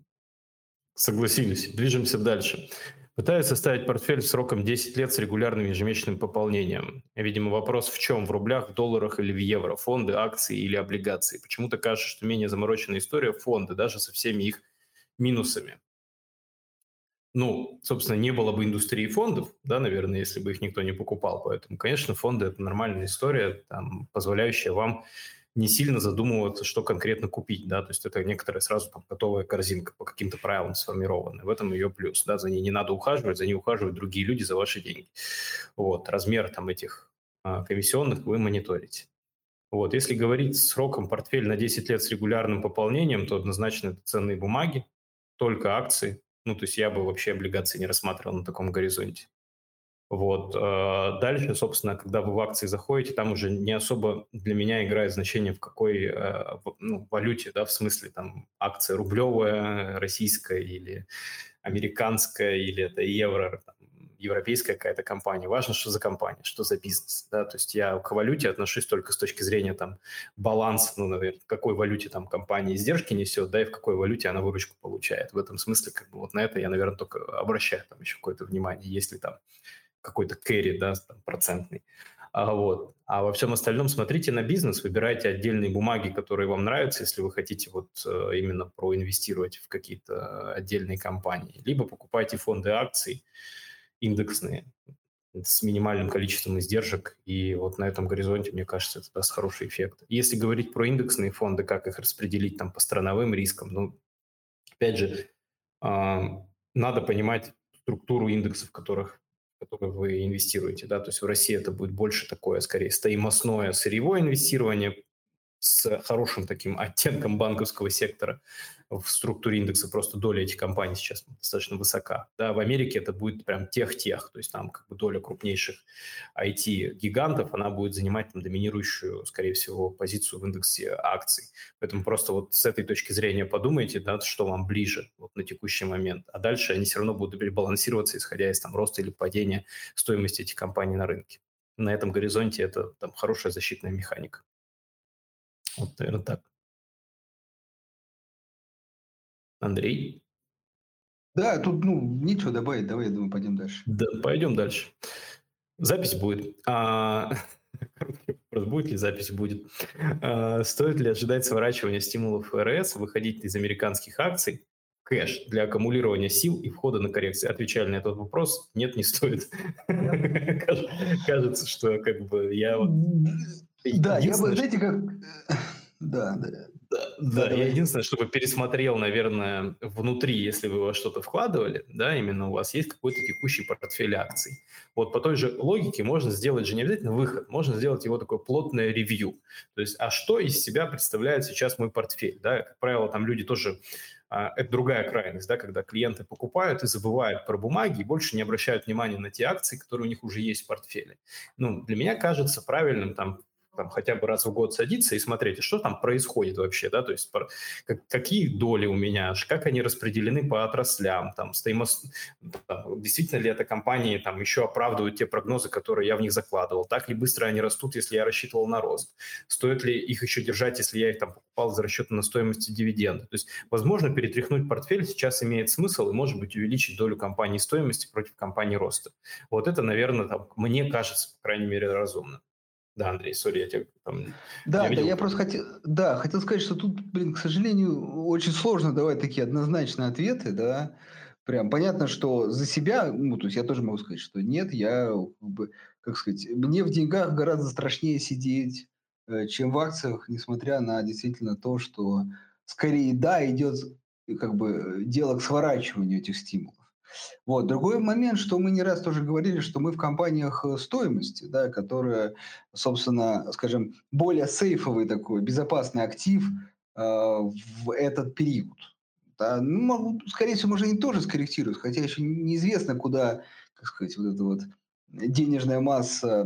Согласились. Движемся дальше. Пытаюсь составить портфель сроком 10 лет с регулярным ежемесячным пополнением. Видимо, вопрос в чем? В рублях, в долларах или в евро? Фонды, акции или облигации? Почему-то кажется, что менее замороченная история фонды, даже со всеми их минусами. Ну, собственно, не было бы индустрии фондов, да, наверное, если бы их никто не покупал. Поэтому, конечно, фонды – это нормальная история, там, позволяющая вам не сильно задумываться, что конкретно купить, да, то есть это некоторая сразу там, готовая корзинка по каким-то правилам сформированная, в этом ее плюс, да, за ней не надо ухаживать, за ней ухаживают другие люди за ваши деньги. Вот, размер там этих комиссионных вы мониторите. Вот, если говорить сроком портфель на 10 лет с регулярным пополнением, то однозначно это ценные бумаги, только акции, ну, то есть я бы вообще облигации не рассматривал на таком горизонте. Вот. Дальше, собственно, когда вы в акции заходите, там уже не особо для меня играет значение, в какой валюте, да, в смысле там акция рублевая, российская или американская, или это евро, там, европейская какая-то компания. Важно, что за компания, что за бизнес. Да? То есть я к валюте отношусь только с точки зрения там, баланса, ну, наверное, в какой валюте там, компания издержки несет, да, и в какой валюте она выручку получает. В этом смысле как бы, вот на это я, наверное, только обращаю там, еще какое-то внимание, если там какой-то кэри, да, там, процентный. Вот. А во всем остальном смотрите на бизнес, выбирайте отдельные бумаги, которые вам нравятся, если вы хотите вот именно проинвестировать в какие-то отдельные компании. Либо покупайте фонды акций индексные с минимальным количеством издержек, и вот на этом горизонте, мне кажется, это даст хороший эффект. Если говорить про индексные фонды, как их распределить там, по страновым рискам, ну, опять же, надо понимать структуру индексов, которых которые вы инвестируете, да, то есть в России это будет больше такое, скорее, стоимостное сырьевое инвестирование с хорошим таким оттенком банковского сектора в структуре индекса, просто доля этих компаний сейчас достаточно высока. Да, в Америке это будет прям тех-тех, то есть там как бы доля крупнейших IT-гигантов, она будет занимать там доминирующую, скорее всего, позицию в индексе акций. Поэтому просто вот с этой точки зрения подумайте, да, что вам ближе вот на текущий момент, а дальше они все равно будут перебалансироваться, исходя из там роста или падения стоимости этих компаний на рынке. На этом горизонте это там хорошая защитная механика. Вот, наверное, так. Андрей? Да, тут нечего добавить. Давай, я думаю, пойдем дальше. Да, пойдем дальше. Запись будет. Будет ли запись? Будет. Стоит ли ожидать сворачивания стимулов ФРС, выходить из американских акций? Кэш для аккумулирования сил и входа на коррекции. Отвечали на этот вопрос? Нет, не стоит. Кажется, что как бы я... Да, я бы, знаете, как... Я единственное, чтобы пересмотрел, наверное, внутри, если вы во что-то вкладывали, да, именно у вас есть какой-то текущий портфель акций. Вот по той же логике можно сделать же не обязательно выход, можно сделать его такое плотное ревью. То есть, а что из себя представляет сейчас мой портфель, да? Как правило, там люди тоже... Это другая крайность, да, когда клиенты покупают и забывают про бумаги и больше не обращают внимания на те акции, которые у них уже есть в портфеле. Ну, для меня кажется правильным там хотя бы раз в год садиться и смотреть, что там происходит вообще, да, то есть какие доли у меня, как они распределены по отраслям, там, действительно ли это компании там еще оправдывают те прогнозы, которые я в них закладывал, так ли быстро они растут, если я рассчитывал на рост, стоит ли их еще держать, если я их там покупал за расчетом на стоимость дивиденда, то есть, возможно, перетряхнуть портфель сейчас имеет смысл и, может быть, увеличить долю компании стоимости против компании роста. Вот это, наверное, там, мне кажется, по крайней мере, разумно. Да, Андрей, сори, я тебя там... Я просто хотел сказать, что тут, к сожалению, очень сложно давать такие однозначные ответы, да. Прям понятно, что за себя, то есть я тоже могу сказать, что нет, я, мне в деньгах гораздо страшнее сидеть, чем в акциях, несмотря на действительно то, что скорее, да, идет, дело к сворачиванию этих стимулов. Вот. Другой момент, что мы не раз тоже говорили, что мы в компаниях стоимости, да, которые, собственно, скажем, более сейфовый такой, безопасный актив в этот период. Да. Ну, скорее всего, может, они тоже скорректируют, хотя еще неизвестно, куда, вот эта вот денежная масса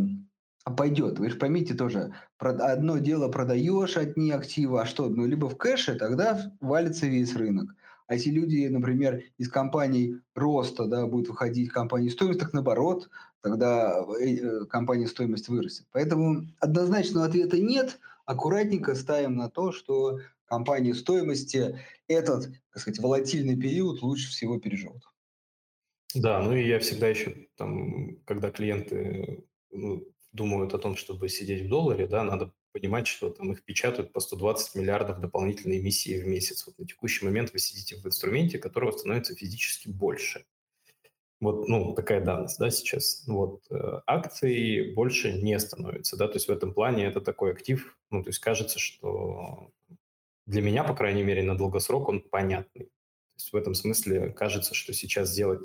пойдет. Вы же поймите тоже, одно дело продаешь одни активы, а что? Либо в кэше, тогда валится весь рынок. А если люди, например, из компаний роста, да, будут выходить в компании стоимость, так наоборот, тогда компания стоимость вырастет. Поэтому однозначного ответа нет. Аккуратненько ставим на то, что компании стоимости этот, волатильный период лучше всего переживут. Да, и я всегда еще, когда клиенты думают о том, чтобы сидеть в долларе, да, надо понимать, что там их печатают по 120 миллиардов дополнительной эмиссии в месяц. Вот на текущий момент вы сидите в инструменте, которого становится физически больше. Вот, такая данность, да, сейчас. Вот, акций больше не становится, да, то есть в этом плане это такой актив, то есть кажется, что для меня, по крайней мере, на долгосрок он понятный. То есть в этом смысле кажется, что сейчас сделать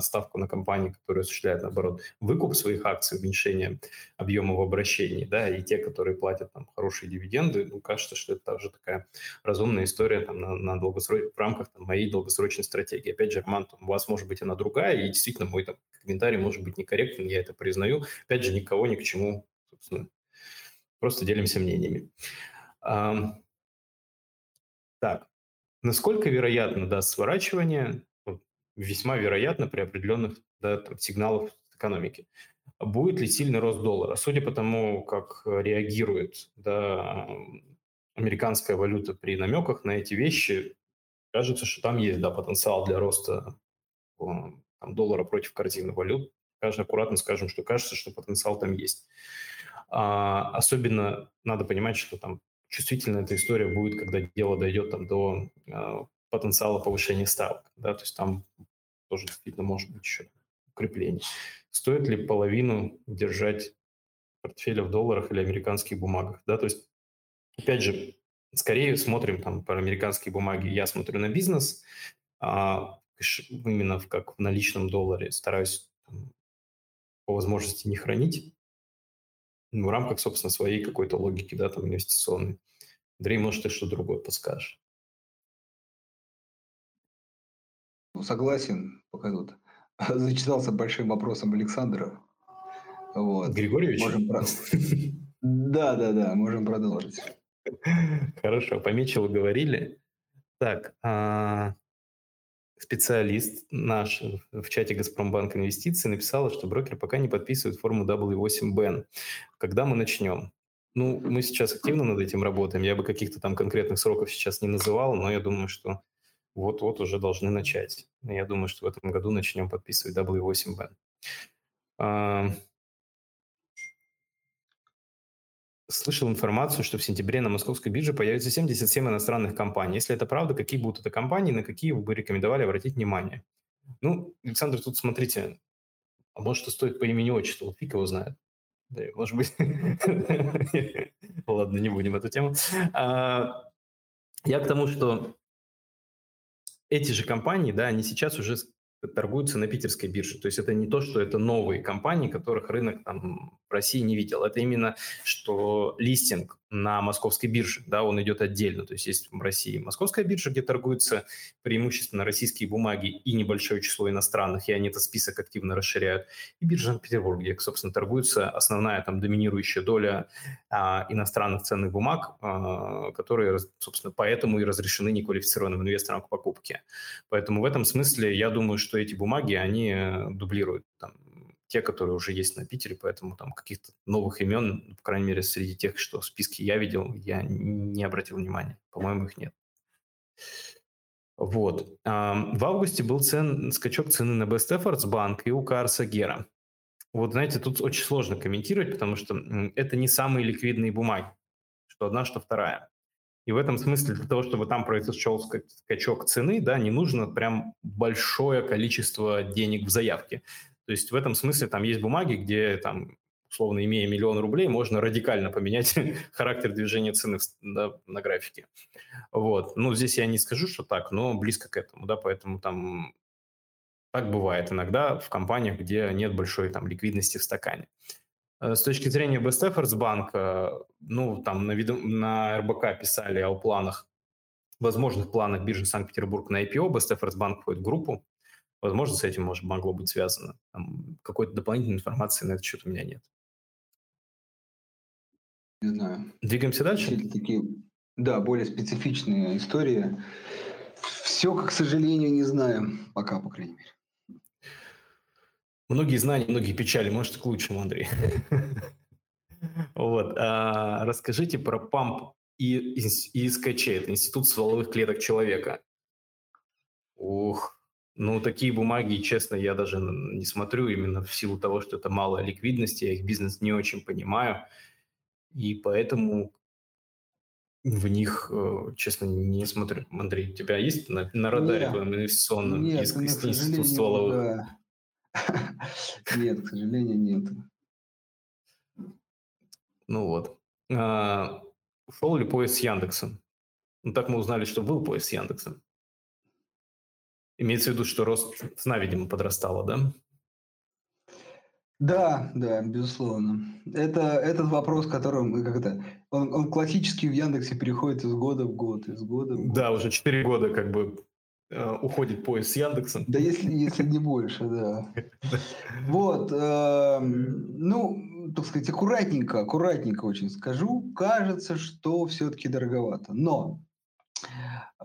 ставку на компании, которые осуществляют, наоборот, выкуп своих акций, уменьшение объема в обращении, да, и те, которые платят хорошие дивиденды, кажется, что это уже такая разумная история на долгосрочной, в рамках моей долгосрочной стратегии. Опять же, Роман, у вас может быть она другая, и действительно мой комментарий может быть некорректен, я это признаю. Опять же, никого ни к чему, собственно, просто делимся мнениями. Так. Насколько вероятно даст сворачивание? Весьма вероятно при определенных сигналах экономики. Будет ли сильный рост доллара? Судя по тому, как реагирует американская валюта при намеках на эти вещи, кажется, что там есть потенциал для роста доллара против корзины валют. Аккуратно скажем, что кажется, что потенциал там есть. Особенно надо понимать, что там чувствительна эта история будет, когда дело дойдет до потенциала повышения ставок. Да? То есть там тоже действительно может быть еще укрепление. Стоит ли половину держать портфеля в долларах или американских бумагах? Да? То есть, опять же, скорее смотрим по американские бумаги. Я смотрю на бизнес, именно как в наличном долларе. Стараюсь по возможности не хранить в рамках, собственно, своей какой-то логики, да, там, инвестиционной. Андрей, может, ты что-то другое подскажешь? Ну, согласен, пока тут зачитался большим вопросом Александра. Вот. Григорьевич? Да, можем продолжить. Хорошо, по Мечелу говорили. Так, специалист наш в чате Газпромбанк инвестиций написала, что брокер пока не подписывает форму W8BN. Когда мы начнем? Ну, мы сейчас активно над этим работаем. Я бы каких-то там конкретных сроков сейчас не называл, но я думаю, что вот-вот уже должны начать. Я думаю, что в этом году начнем подписывать W8BN. Слышал информацию, что в сентябре на московской бирже появится 77 иностранных компаний. Если это правда, какие будут это компании, на какие вы бы рекомендовали обратить внимание? Ну, Александр, тут смотрите, а может, что стоит по имени-отчеству, фиг его знает. Да, может быть. Ладно, не будем эту тему. Я к тому, что эти же компании, да, они сейчас уже торгуются на питерской бирже. То есть это не то, что это новые компании, которых рынок там в России не видел. Это именно, что листинг на московской бирже, да, он идет отдельно. То есть есть в России московская биржа, где торгуются преимущественно российские бумаги и небольшое число иностранных, и они этот список активно расширяют. И биржа Санкт-Петербург, где, собственно, торгуется основная там доминирующая доля иностранных ценных бумаг, которые, собственно, поэтому и разрешены неквалифицированным инвесторам к покупке. Поэтому в этом смысле я думаю, что эти бумаги, они дублируют там те, которые уже есть на Питере, поэтому там каких-то новых имен, по крайней мере, среди тех, что в списке я видел, я не обратил внимания. По-моему, их нет. Вот. В августе был скачок цены на Best Efforts Bank и у Карса Гера. Вот, знаете, тут очень сложно комментировать, потому что это не самые ликвидные бумаги. Что одна, что вторая. И в этом смысле для того, чтобы там произошел скачок цены, да, не нужно прям большое количество денег в заявке. То есть в этом смысле там есть бумаги, где, там, условно, имея $1 миллион рублей, можно радикально поменять характер движения цены, да, на графике. Вот. Ну, здесь я не скажу, что так, но близко к этому. Да, поэтому там так бывает иногда в компаниях, где нет большой там ликвидности в стакане. С точки зрения Best Efforts Bank, ну, там на РБК писали о планах, возможных планах биржи Санкт-Петербург на IPO. Best Efforts Bank входит в группу. Возможно, с этим могло быть связано. Там какой-то дополнительной информации на этот счет у меня нет. Не знаю. Двигаемся дальше? Такие, да, более специфичные истории. Все, к сожалению, не знаем. Пока, по крайней мере. Многие знания, многие печали. Может, к лучшему, Андрей. Вот. Расскажите про ПАМП и ИСКЧ. Это Институт стволовых клеток человека. Ух. Ну, такие бумаги, честно, я даже не смотрю, именно в силу того, что это мало ликвидности, я их бизнес не очень понимаю. И поэтому в них, честно, не смотрю. Андрей, у тебя есть на радаре инвестиционном институт стволовых? Нет, к сожалению, нет. Ну вот. Ушел ли поезд с Яндексом? Ну, так мы узнали, что был поезд с Яндексом. Имеется в виду, что рост цена, видимо, подрастала, да? Да, безусловно. Этот вопрос, которым мы как-то... Он классически в Яндексе переходит из года в год, Да, уже 4 года как бы уходит поезд с Яндексом. Да, если не больше, да. Вот. Ну, так сказать, аккуратненько очень скажу. Кажется, что все-таки дороговато. Но... у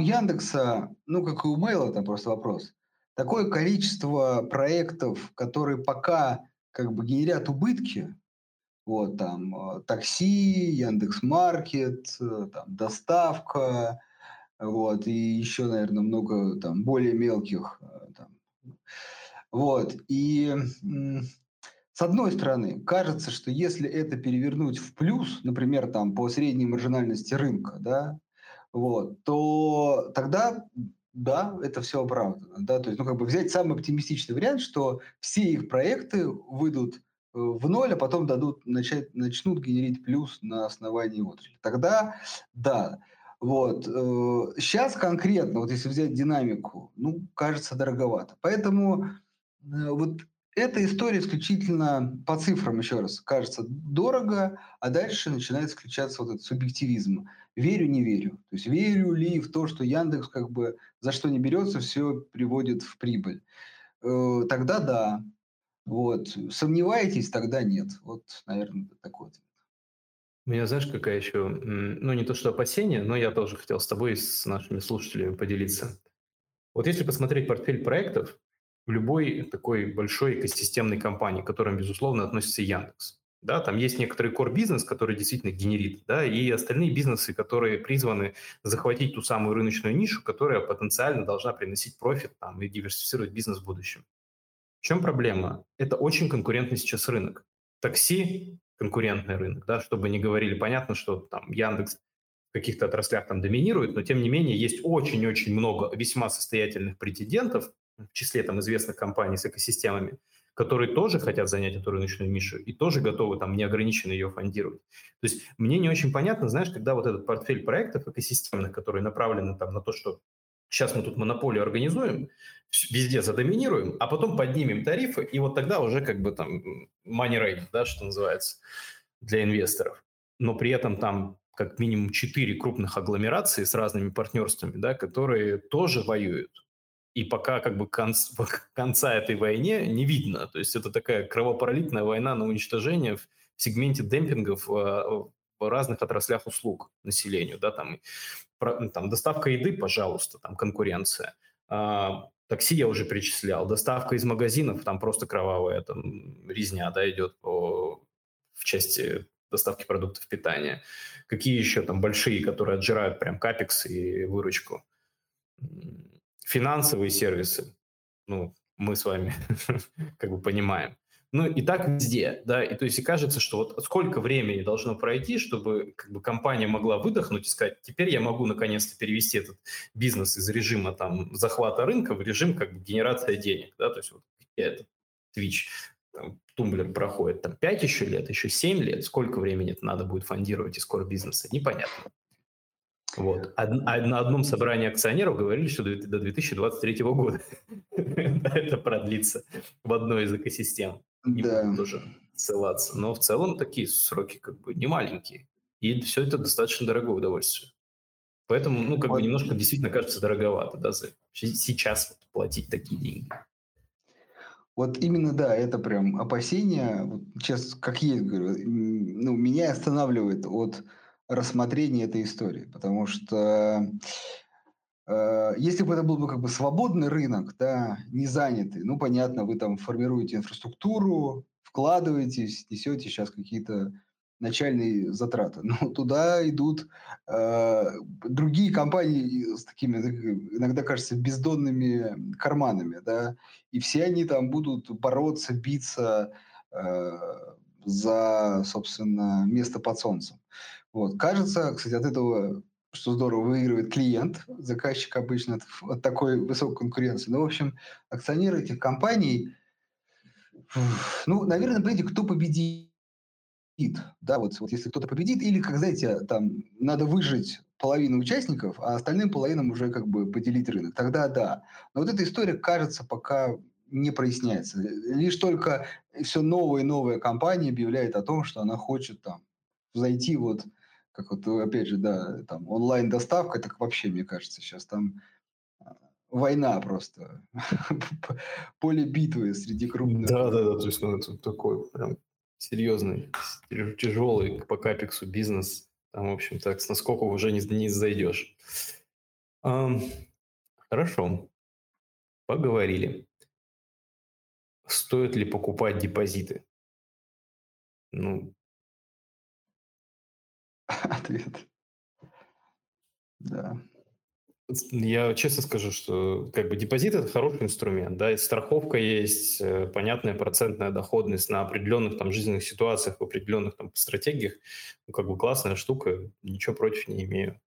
Яндекса, ну, как и у Mail, там просто вопрос, такое количество проектов, которые пока как бы генерят убытки, вот там такси, Яндекс.Маркет, там доставка, вот, и еще, наверное, много там более мелких. Там. Вот, и с одной стороны, кажется, что если это перевернуть в плюс, например, там по средней маржинальности рынка, да, вот, то тогда, да, это все оправдано. Да? То есть, ну, как бы взять самый оптимистичный вариант, что все их проекты выйдут в ноль, а потом начнут генерить плюс на основании отрасли. Тогда, да. Вот. Сейчас конкретно, вот если взять динамику, ну, кажется, дороговато. Поэтому вот Эта история исключительно по цифрам, еще раз, кажется дорого, а дальше начинает включаться вот этот субъективизм. Верю, не верю. То есть верю ли в то, что Яндекс как бы за что не берется, все приводит в прибыль. Тогда да. Вот. Сомневаетесь, тогда нет. Вот, наверное, такой ответ. У меня, знаешь, какая еще, ну не то что опасение, но я тоже хотел с тобой и с нашими слушателями поделиться. Вот если посмотреть портфель проектов, в любой такой большой экосистемной компании, к которой, безусловно, относится Яндекс. Да, там есть некоторый кор-бизнес, который действительно генерит, да, и остальные бизнесы, которые призваны захватить ту самую рыночную нишу, которая потенциально должна приносить профит там, и диверсифицировать бизнес в будущем. В чем проблема? Это очень конкурентный сейчас рынок. Такси – конкурентный рынок, да, чтобы не говорили, понятно, что там Яндекс в каких-то отраслях там доминирует, но тем не менее есть очень-очень много весьма состоятельных претендентов, в числе там известных компаний с экосистемами, которые тоже хотят занять эту рыночную нишу и тоже готовы там неограниченно ее фондировать. То есть мне не очень понятно, знаешь, когда вот этот портфель проектов экосистемных, которые направлены там на то, что сейчас мы тут монополию организуем, везде задоминируем, а потом поднимем тарифы, и вот тогда уже как бы там money rate, да, что называется, для инвесторов. Но при этом там как минимум 4 крупных агломерации с разными партнерствами, да, которые тоже воюют. И пока как бы конца этой войне не видно. То есть это такая кровопролитная война на уничтожение в сегменте демпингов в разных отраслях услуг населению. Да, там доставка еды, пожалуйста, там конкуренция. Такси я уже перечислял. Доставка из магазинов, там просто кровавая там, резня, да, идет в части доставки продуктов питания. Какие еще там большие, которые отжирают прям капекс и выручку? Финансовые сервисы, ну, мы с вами как бы понимаем. Ну, и так везде, да, и то есть и кажется, что вот сколько времени должно пройти, чтобы как бы компания могла выдохнуть и сказать, теперь я могу наконец-то перевести этот бизнес из режима там захвата рынка в режим как бы генерация денег, да, то есть вот этот Twitch, там, тумблер проходит там 5 еще лет, еще 7 лет, сколько времени это надо будет фондировать из core-бизнеса, непонятно. Вот. На одном собрании акционеров говорили, что до 2023 года это продлится в одной из экосистем. Не буду тоже ссылаться. Но в целом такие сроки как бы не маленькие. И все это достаточно дорогое удовольствие. Поэтому, ну, как бы немножко действительно кажется дороговато, да, сейчас вот платить такие деньги. Вот именно, да, это прям опасение. Вот сейчас, как есть, говорю, ну, меня останавливает от рассмотрение этой истории, потому что если бы это был бы как бы свободный рынок, да, не занятый, ну, понятно, вы там формируете инфраструктуру, вкладываетесь, несете сейчас какие-то начальные затраты, но туда идут другие компании с такими, иногда кажется, бездонными карманами, да, и все они там будут бороться, биться за, собственно, место под солнцем. Вот. Кажется, кстати, от этого, что здорово, выигрывает клиент, заказчик обычно от такой высокой конкуренции. Но, в общем, акционеры этих компаний, ну, наверное, понимаете, кто победит. Да, вот если кто-то победит, или, как знаете, там надо выжить половину участников, а остальным половинам уже как бы поделить рынок. Тогда да. Но вот эта история, кажется, пока не проясняется. Лишь только все новая и новая компания объявляет о том, что она хочет там зайти вот, как вот, опять же, да, там онлайн-доставка, так вообще, мне кажется, сейчас там война просто, поле битвы среди крупных. Да, то есть ну, это такой прям серьезный, тяжелый по капексу бизнес, там, в общем, так, с наскоков уже не зайдешь. Хорошо, поговорили. Стоит ли покупать депозиты? Ну, ответ. Да. Я честно скажу, что как бы депозит – это хороший инструмент, да, и страховка есть, понятная процентная доходность на определенных там жизненных ситуациях, в определенных там стратегиях, ну, как бы классная штука, ничего против не имею.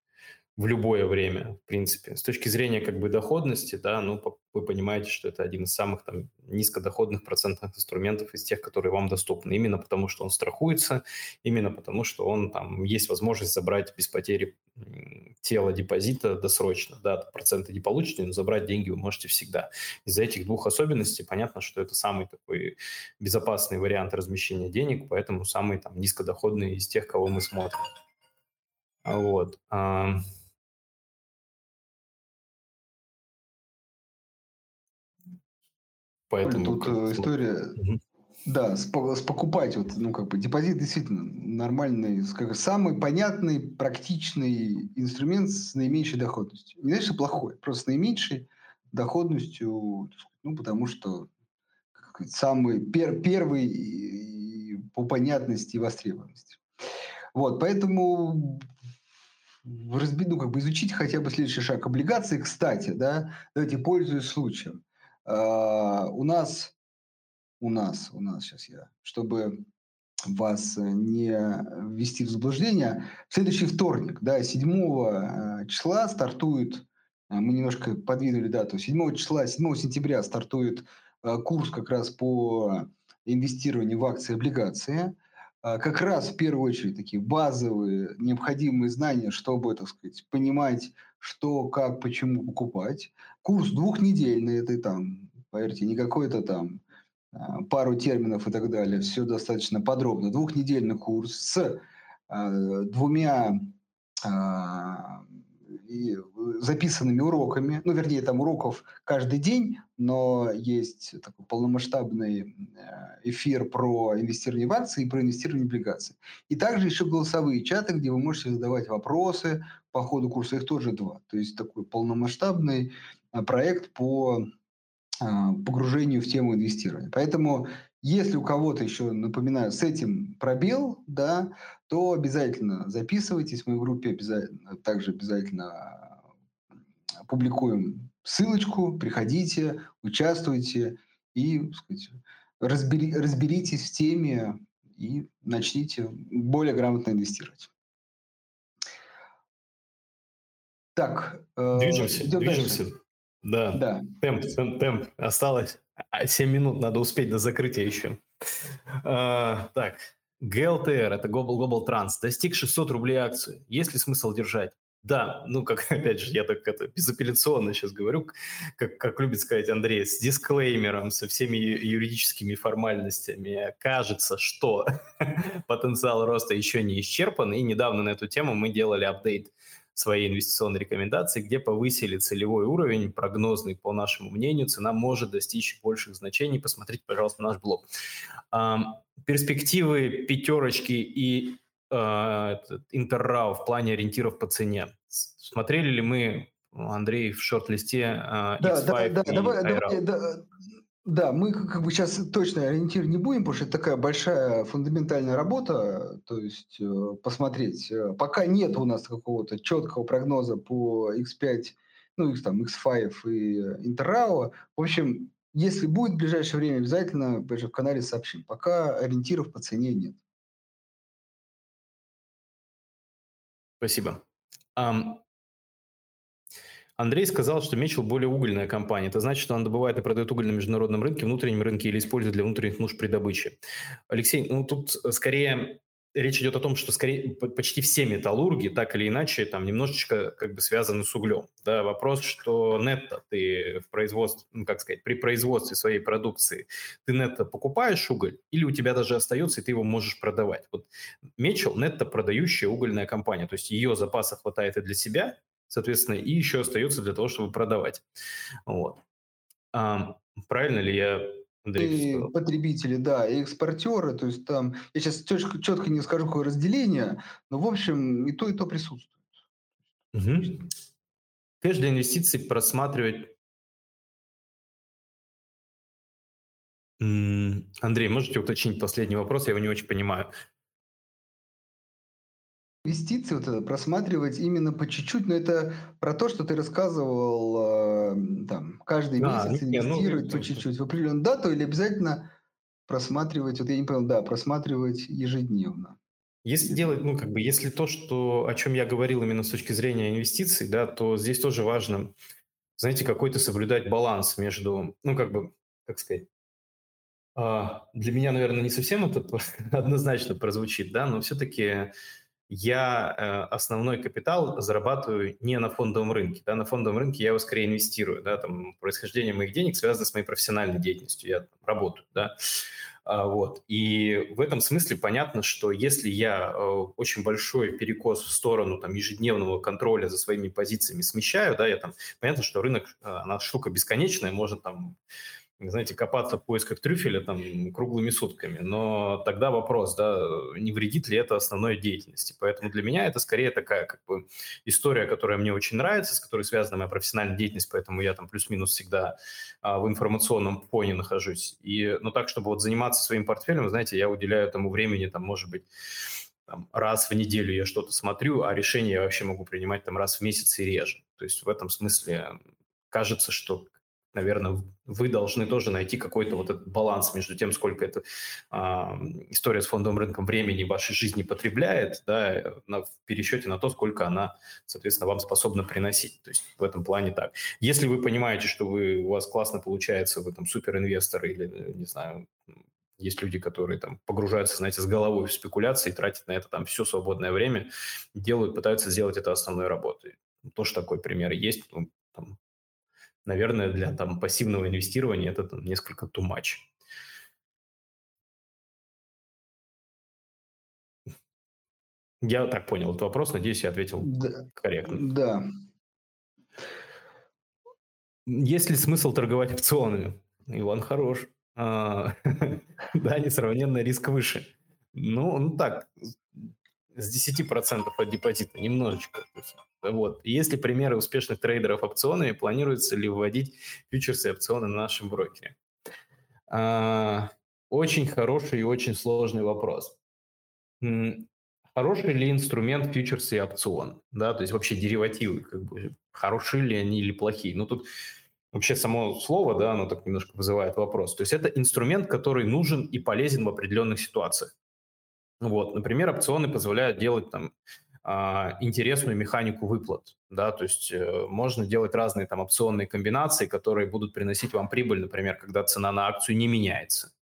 в любое время, в принципе. С точки зрения как бы доходности, да, ну, вы понимаете, что это один из самых там низкодоходных процентных инструментов из тех, которые вам доступны, именно потому что он страхуется, именно потому что он там есть возможность забрать без потери тела депозита досрочно, да, проценты не получите, но забрать деньги вы можете всегда. Из-за этих двух особенностей понятно, что это самый такой безопасный вариант размещения денег, поэтому самый там низкодоходный из тех, кого мы смотрим. Вот. Поэтому тут как-то... история, да, с покупать, вот, ну, как бы, депозит действительно нормальный, как, самый понятный, практичный инструмент с наименьшей доходностью. Не значит, что плохой, просто с наименьшей доходностью, ну, потому что как сказать, самый первый и по понятности и востребованности. Вот, поэтому... ну, как бы изучить хотя бы следующий шаг. Облигации, кстати, да, давайте, пользуясь случаем. У нас, сейчас я, чтобы вас не ввести в заблуждение, в следующий вторник, да, 7 числа стартует, мы немножко подвинули дату, 7 сентября стартует курс как раз по инвестированию в акции и облигации. Как раз в первую очередь такие базовые необходимые знания, чтобы, так сказать, понимать, что, как, почему покупать. Курс двухнедельный, это там, поверьте, не какой-то там пару терминов и так далее, все достаточно подробно. Двухнедельный курс с 2 записанными уроками, ну, вернее, там уроков каждый день, но есть такой полномасштабный эфир про инвестирование в акции и про инвестирование в облигации. И также еще голосовые чаты, где вы можете задавать вопросы по ходу курса, их тоже 2. То есть такой полномасштабный проект по погружению в тему инвестирования. Поэтому, если у кого-то еще, напоминаю, с этим пробел, да, то обязательно записывайтесь. Мы в группе обязательно публикуем ссылочку. Приходите, участвуйте и, так сказать, разберитесь в теме и начните более грамотно инвестировать. Так, движемся. Дальше. Да. Темп. Осталось 7 минут, надо успеть до закрытия еще. Так, ГЛТР, это Global Trans, достиг 600 рублей акцию. Есть ли смысл держать? Да, ну, как, опять же, я так это безапелляционно сейчас говорю, как любит сказать Андрей, с дисклеймером, со всеми юридическими формальностями. Кажется, что потенциал роста еще не исчерпан, и недавно на эту тему мы делали апдейт своей инвестиционной рекомендации, где повысили целевой уровень, прогнозный, по нашему мнению, цена может достичь больших значений. Посмотрите, пожалуйста, наш блог. Перспективы пятерочки и Интер РАО в плане ориентиров по цене. Смотрели ли мы, Андрей, в шорт-листе X5 и Аэрофлот? Да, мы как бы сейчас точно ориентир не будем, потому что это такая большая фундаментальная работа, то есть посмотреть. Пока нет у нас какого-то четкого прогноза по X5, ну, X5 и Интер РАО. В общем, если будет в ближайшее время, обязательно в канале сообщим. Пока ориентиров по цене нет. Спасибо. Андрей сказал, что Мечел более угольная компания. Это значит, что она добывает и продает уголь на международном рынке, внутреннем рынке или использует для внутренних нужд при добыче. Алексей, ну тут скорее речь идет о том, что скорее почти все металлурги так или иначе там немножечко как бы связаны с углем. Да, вопрос, что нетто ты в производстве, ну, как сказать, при производстве своей продукции ты нетто покупаешь уголь или у тебя даже остается и ты его можешь продавать. Вот Мечел нетто продающая угольная компания, то есть ее запаса хватает и для себя, соответственно, и еще остается для того, чтобы продавать. Вот. Правильно ли я, Андрей, сказал? Потребители, да, и экспортеры. То есть там, я сейчас четко не скажу, какое разделение, но, в общем, и то присутствует. Угу. Кэш для инвестиций просматривать... Андрей, можете уточнить последний вопрос? Я его не очень понимаю. Инвестиции вот это просматривать именно по чуть-чуть, но это про то, что ты рассказывал, там, каждый месяц инвестировать по чуть-чуть в определенную дату или обязательно просматривать, вот я не понял, просматривать ежедневно. Если делать, ну, как бы, если то, что, о чем я говорил именно с точки зрения инвестиций, да, то здесь тоже важно, знаете, какой-то соблюдать баланс между, ну, как бы, как сказать, для меня, наверное, не совсем это однозначно прозвучит, да, но все-таки я основной капитал зарабатываю не на фондовом рынке, да, на фондовом рынке я его скорее инвестирую, да, там, происхождение моих денег связано с моей профессиональной деятельностью, я там работаю, да. Вот. И в этом смысле понятно, что если я очень большой перекос в сторону там, ежедневного контроля за своими позициями смещаю, да, я там, понятно, что рынок, она штука бесконечная, можно там, знаете, копаться в поисках трюфеля там, круглыми сутками, но тогда вопрос, да, не вредит ли это основной деятельности. Поэтому для меня это скорее такая как бы, история, которая мне очень нравится, с которой связана моя профессиональная деятельность, поэтому я там плюс-минус всегда в информационном фоне нахожусь. И, ну, так, чтобы вот заниматься своим портфелем, знаете, я уделяю этому времени, там, может быть, там, раз в неделю я что-то смотрю, а решение я вообще могу принимать там, раз в месяц и реже. То есть в этом смысле кажется, что, наверное, вы должны тоже найти какой-то вот этот баланс между тем, сколько эта история с фондовым рынком времени в вашей жизни потребляет, да, в пересчете на то, сколько она, соответственно, вам способна приносить. То есть в этом плане так. Если вы понимаете, что вы, у вас классно получается, вы там суперинвестор или, не знаю, есть люди, которые там погружаются, знаете, с головой в спекуляции, тратят на это там все свободное время, делают, пытаются сделать это основной работой. Тоже такой пример есть, ну, там, наверное, для там, пассивного инвестирования это там, несколько too much. Я так понял этот вопрос. Надеюсь, я ответил корректно. Да. Есть ли смысл торговать опционами? Иван хорош. Да, несравненно риск выше. Ну так, с 10% от депозита, немножечко. Вот. Если примеры успешных трейдеров опционами, планируется ли вводить фьючерсы и опционы на нашем брокере? Очень хороший и очень сложный вопрос. Хороший ли инструмент фьючерсы и опцион? Да, то есть вообще деривативы, как бы, хороши ли они или плохие? Ну, тут вообще само слово, да, оно так немножко вызывает вопрос. То есть это инструмент, который нужен и полезен в определенных ситуациях. Вот, например, опционы позволяют делать там интересную механику выплат, да, то есть можно делать разные там опционные комбинации, которые будут приносить вам прибыль, например, когда цена на акцию не меняется,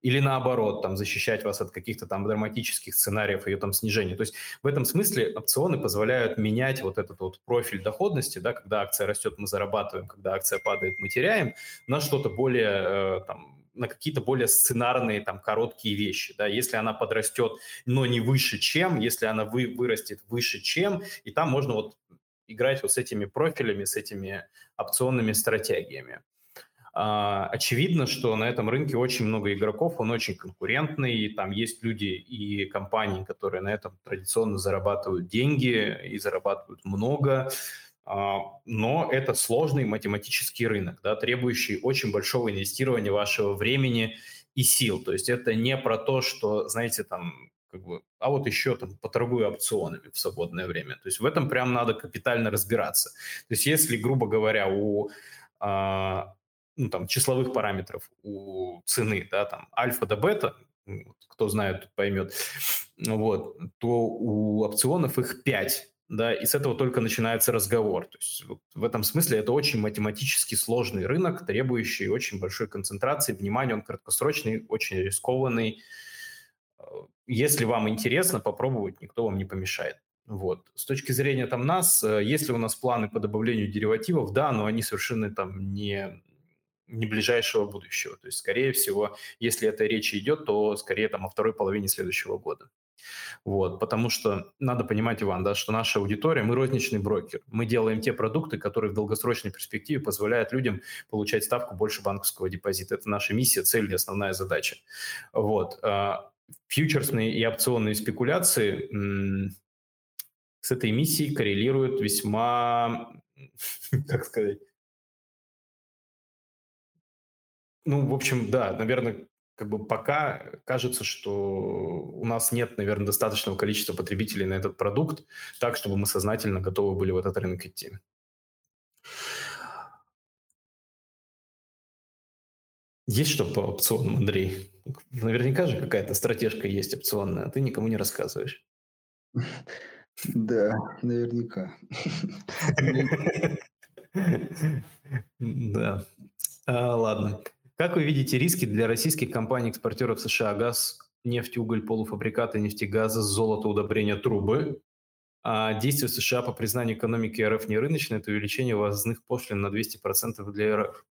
или наоборот, там, защищать вас от каких-то там драматических сценариев ее там снижения. То есть в этом смысле опционы позволяют менять вот этот вот профиль доходности, да, когда акция растет, мы зарабатываем, когда акция падает, мы теряем, на что-то более, на какие-то более сценарные, там, короткие вещи, да, если она подрастет, но не выше, чем, если она вырастет выше, чем, и там можно вот играть вот с этими профилями, с этими опционными стратегиями. Очевидно, что на этом рынке очень много игроков, он очень конкурентный, и там есть люди и компании, которые на этом традиционно зарабатывают деньги и зарабатывают много, но это сложный математический рынок, да, требующий очень большого инвестирования вашего времени и сил. То есть это не про то, что, знаете, там, как бы, а вот еще там поторгую опционами в свободное время. То есть в этом прям надо капитально разбираться. То есть если, грубо говоря, у ну, там, числовых параметров, у цены, да, там, альфа до бета, кто знает, поймет, вот, то у опционов их 5. Да, и с этого только начинается разговор. То есть вот в этом смысле это очень математически сложный рынок, требующий очень большой концентрации, внимания, он краткосрочный, очень рискованный. Если вам интересно, попробовать, никто вам не помешает. Вот. С точки зрения там, нас, есть ли у нас планы по добавлению деривативов? Да, но они совершенно там, не ближайшего будущего. То есть, скорее всего, если эта речь идет, то скорее там, о второй половине следующего года. Вот, потому что надо понимать, Иван, да, что наша аудитория, мы розничный брокер, мы делаем те продукты, которые в долгосрочной перспективе позволяют людям получать ставку больше банковского депозита. Это наша миссия, цель и основная задача. Вот. Фьючерсные и опционные спекуляции с этой миссией коррелируют весьма, как сказать, ну, в общем, да, наверное, как бы пока кажется, что у нас нет, наверное, достаточного количества потребителей на этот продукт, так, чтобы мы сознательно готовы были в этот рынок идти. Есть что по опционам, Андрей? Наверняка же какая-то стратежка есть опционная, а ты никому не рассказываешь. Да, наверняка. Да. Ладно. Как вы видите риски для российских компаний-экспортеров США? Газ, нефть, уголь, полуфабрикаты, нефтегазы, золото, удобрения, трубы. А действия США по признанию экономики РФ нерыночной – это увеличение ввозных пошлин на 200% для РФ.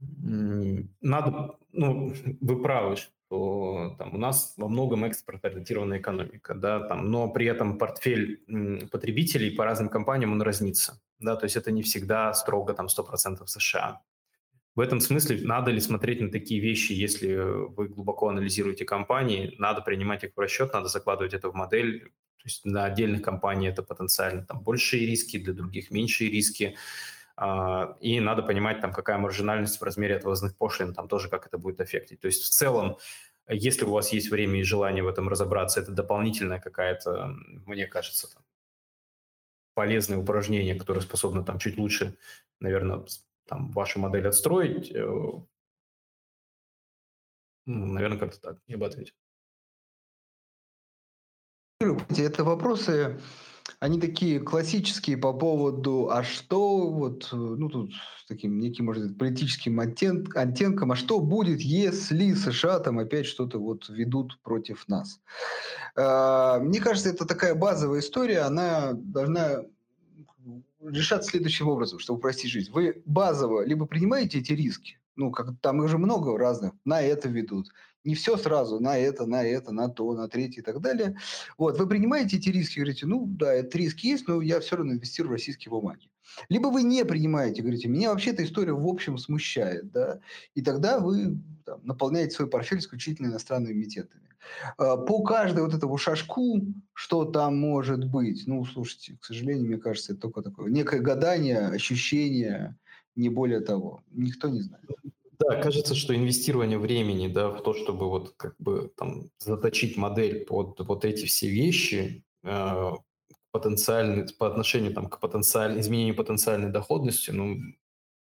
Надо, вы правы, что там у нас во многом экспорт-ориентированная экономика, да, там, но при этом портфель потребителей по разным компаниям он разнится, да, то есть это не всегда строго там 100% США. В этом смысле надо ли смотреть на такие вещи, если вы глубоко анализируете компании, надо принимать их в расчет, надо закладывать это в модель, то есть для отдельных компаний это потенциально там большие риски, для других меньшие риски. И надо понимать, там, какая маржинальность в размере отвозных пошлин, там тоже как это будет аффектить. То есть в целом, если у вас есть время и желание в этом разобраться, это дополнительная какая-то, мне кажется, там, полезное упражнение, которое способно там, чуть лучше, наверное, там, вашу модель отстроить. Наверное, как-то так. Я бы ответил. Это вопросы... Они такие классические по поводу, а что, вот, тут таким неким, может быть, политическим оттенком, а что будет, если США там опять что-то вот ведут против нас? Мне кажется, это такая базовая история, она должна решаться следующим образом, чтобы упростить жизнь. Вы базово либо принимаете эти риски, там их же много разных, на это ведут. Не все сразу, на это, на то, на третье и так далее. Вот, вы принимаете эти риски, говорите, этот риск есть, но я все равно инвестирую в российские бумаги. Либо вы не принимаете, говорите, меня вообще эта история в общем смущает, да, и тогда вы наполняете свой портфель исключительно иностранными эмитентами. По каждой вот этому шажку, что там может быть, слушайте, к сожалению, мне кажется, это только такое некое гадание, ощущение, не более того, никто не знает. Да, кажется, что инвестирование времени, да, в то, чтобы вот как бы там заточить модель под вот эти все вещи по отношению там к изменению потенциальной доходности,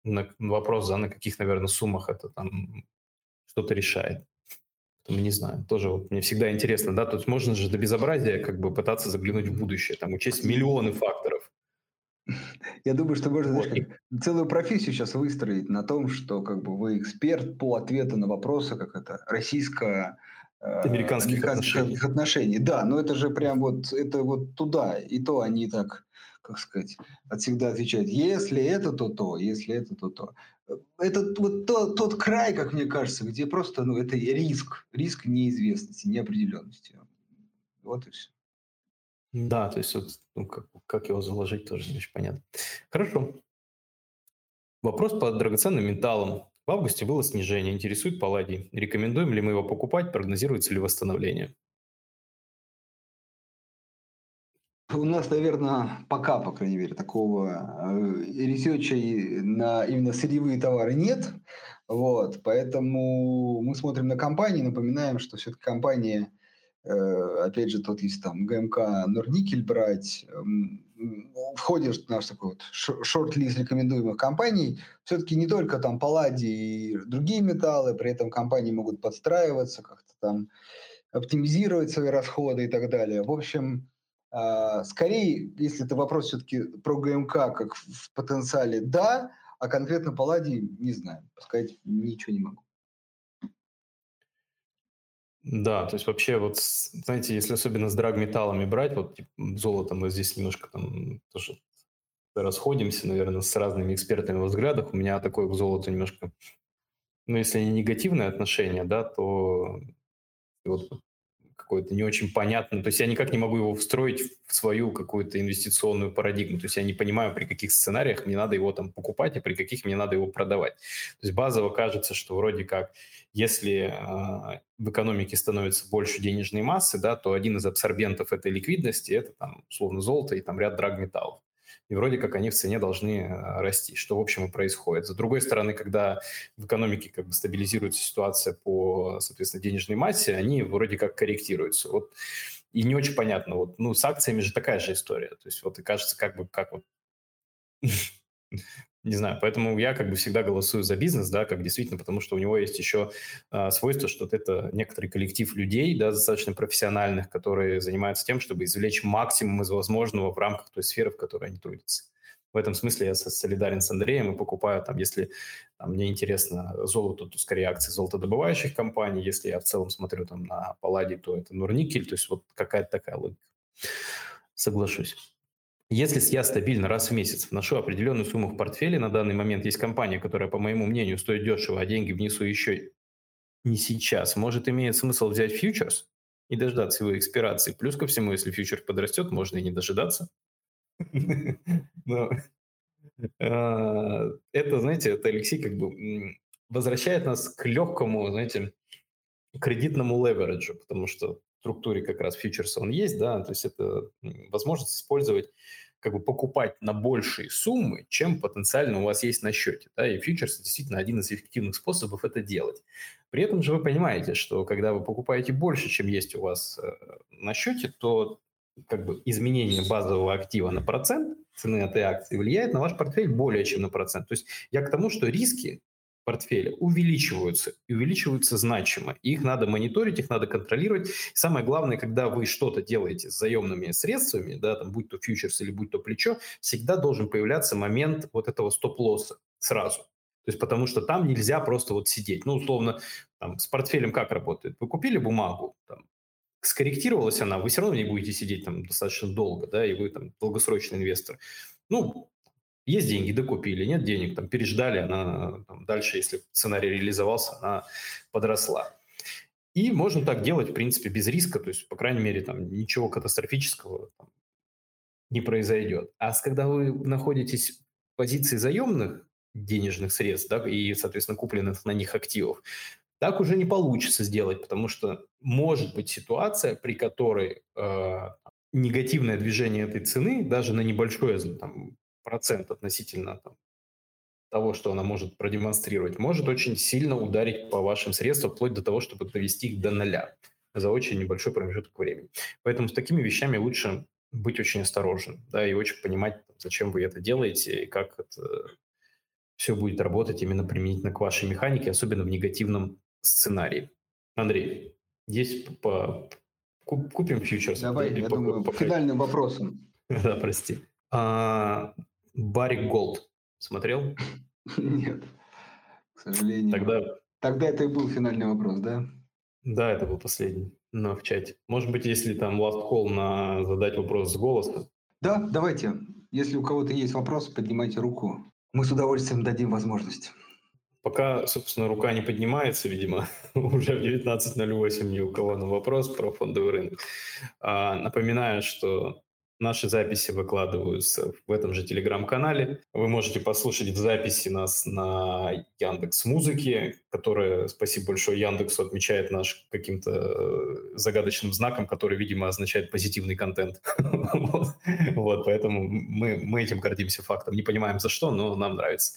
вопрос, на каких, наверное, суммах это там что-то решает. Не знаю, тоже вот мне всегда интересно, да, то есть можно же до безобразия как бы пытаться заглянуть в будущее, там учесть миллионы факторов. Я думаю, что можно целую профессию сейчас выстроить на том, что как бы вы эксперт по ответу на вопросы, как это российско-американских отношений. Да, но это же прям вот это вот туда, и то они так, как сказать, отсегда отвечают. Если это, то то, если это, то то. Это вот тот край, как мне кажется, где просто это риск неизвестности, неопределенности. Вот и все. Да, то есть как его заложить, тоже не очень понятно. Хорошо. Вопрос по драгоценным металлам. В августе было снижение. Интересует палладий. Рекомендуем ли мы его покупать? Прогнозируется ли восстановление? У нас, наверное, пока, по крайней мере, такого ресерча на именно сырьевые товары нет. Вот, поэтому мы смотрим на компании, напоминаем, что все-таки компании... Опять же, тот есть там ГМК, Норникель брать, входит в наш такой вот шорт-лист рекомендуемых компаний. Все-таки не только там палладий и другие металлы, при этом компании могут подстраиваться, как-то там оптимизировать свои расходы и так далее. В общем, скорее, если это вопрос все-таки про ГМК, как в потенциале, да, а конкретно палладий не знаю, сказать ничего не могу. Да, то есть вообще, вот, знаете, если особенно с драгметаллами брать, вот типа, золотом мы здесь немножко там тоже расходимся, наверное, с разными экспертами во взглядах. У меня такое к золоту немножко, если не негативное отношение, да, то вот какое-то не очень понятное. То есть я никак не могу его встроить в свою какую-то инвестиционную парадигму. То есть я не понимаю, при каких сценариях мне надо его там покупать, а при каких мне надо его продавать. То есть базово кажется, что вроде как, если в экономике становится больше денежной массы, да, то один из абсорбентов этой ликвидности – это, там, условно, золото и там ряд драгметаллов. И вроде как они в цене должны расти, что, в общем, и происходит. С другой стороны, когда в экономике как бы стабилизируется ситуация по, соответственно, денежной массе, они вроде как корректируются. Вот. И не очень понятно. Вот, с акциями же такая же история. То есть, вот и кажется, как бы, как вот... Не знаю, поэтому я как бы всегда голосую за бизнес, да, как действительно, потому что у него есть еще свойство, что это некоторый коллектив людей, да, достаточно профессиональных, которые занимаются тем, чтобы извлечь максимум из возможного в рамках той сферы, в которой они трудятся. В этом смысле я солидарен с Андреем и покупаю, там, если там, мне интересно золото, то скорее акции золотодобывающих компаний, если я в целом смотрю там, на Палладий, то это Норникель, то есть вот какая-то такая логика. Соглашусь. Если я стабильно раз в месяц вношу определенную сумму в портфеле, на данный момент есть компания, которая, по моему мнению, стоит дешево, а деньги внесу еще не сейчас, может, имеет смысл взять фьючерс и дождаться его экспирации. Плюс ко всему, если фьючерс подрастет, можно и не дожидаться. Это, знаете, это Алексей как бы возвращает нас к легкому, знаете, кредитному левереджу, потому что в структуре как раз фьючерса он есть, да, то есть это возможность использовать, как бы покупать на большие суммы, чем потенциально у вас есть на счете, да, и фьючерс действительно один из эффективных способов это делать. При этом же вы понимаете, что когда вы покупаете больше, чем есть у вас на счете, то как бы изменение базового актива на процент цены этой акции влияет на ваш портфель более чем на процент. То есть я к тому, что риски портфеля увеличиваются, и увеличиваются значимо. Их надо мониторить, их надо контролировать. И самое главное, когда вы что-то делаете с заемными средствами, да, там, будь то фьючерс или будь то плечо, всегда должен появляться момент вот этого стоп-лосса сразу. То есть потому что там нельзя просто вот сидеть. Ну, условно, там, с портфелем как работает? Вы купили бумагу, там, скорректировалась она, вы все равно не будете сидеть там достаточно долго, да, и вы там долгосрочный инвестор. Ну, есть деньги, докупили, нет денег, там, переждали, она там, дальше, если сценарий реализовался, она подросла. И можно так делать, в принципе, без риска, то есть, по крайней мере, там, ничего катастрофического там, не произойдет. А когда вы находитесь в позиции заемных денежных средств, да, и, соответственно, купленных на них активов, так уже не получится сделать, потому что может быть ситуация, при которой негативное движение этой цены, даже на небольшое там, процент относительно там, того, что она может продемонстрировать, может очень сильно ударить по вашим средствам, вплоть до того, чтобы довести их до нуля за очень небольшой промежуток времени. Поэтому с такими вещами лучше быть очень осторожным, да, и очень понимать, зачем вы это делаете и как это все будет работать именно применительно к вашей механике, особенно в негативном сценарии. Андрей, есть купим фьючерс? Давай, я думаю, финальным вопросом. Да, прости. Барик Голд смотрел? Нет, к сожалению. Тогда это и был финальный вопрос, да? Да, это был последний, но в чате. Может быть, если там last call на задать вопрос с голоса? Да, давайте. Если у кого-то есть вопрос, поднимайте руку. Мы с удовольствием дадим возможность. Пока, собственно, рука не поднимается, видимо, уже в 19:08 ни у кого на вопрос про фондовый рынок. Напоминаю, что наши записи выкладываются в этом же телеграм-канале. Вы можете послушать записи нас на Яндекс.Музыке, которая, спасибо большое Яндексу, отмечает наш каким-то загадочным знаком, который, видимо, означает позитивный контент. Вот, поэтому мы этим гордимся фактом. Не понимаем за что, но нам нравится.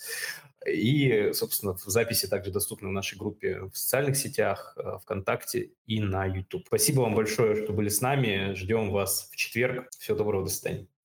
И, собственно, записи также доступны в нашей группе в социальных сетях, ВКонтакте и на YouTube. Спасибо вам большое, что были с нами. Ждем вас в четверг. Всего доброго, до свидания.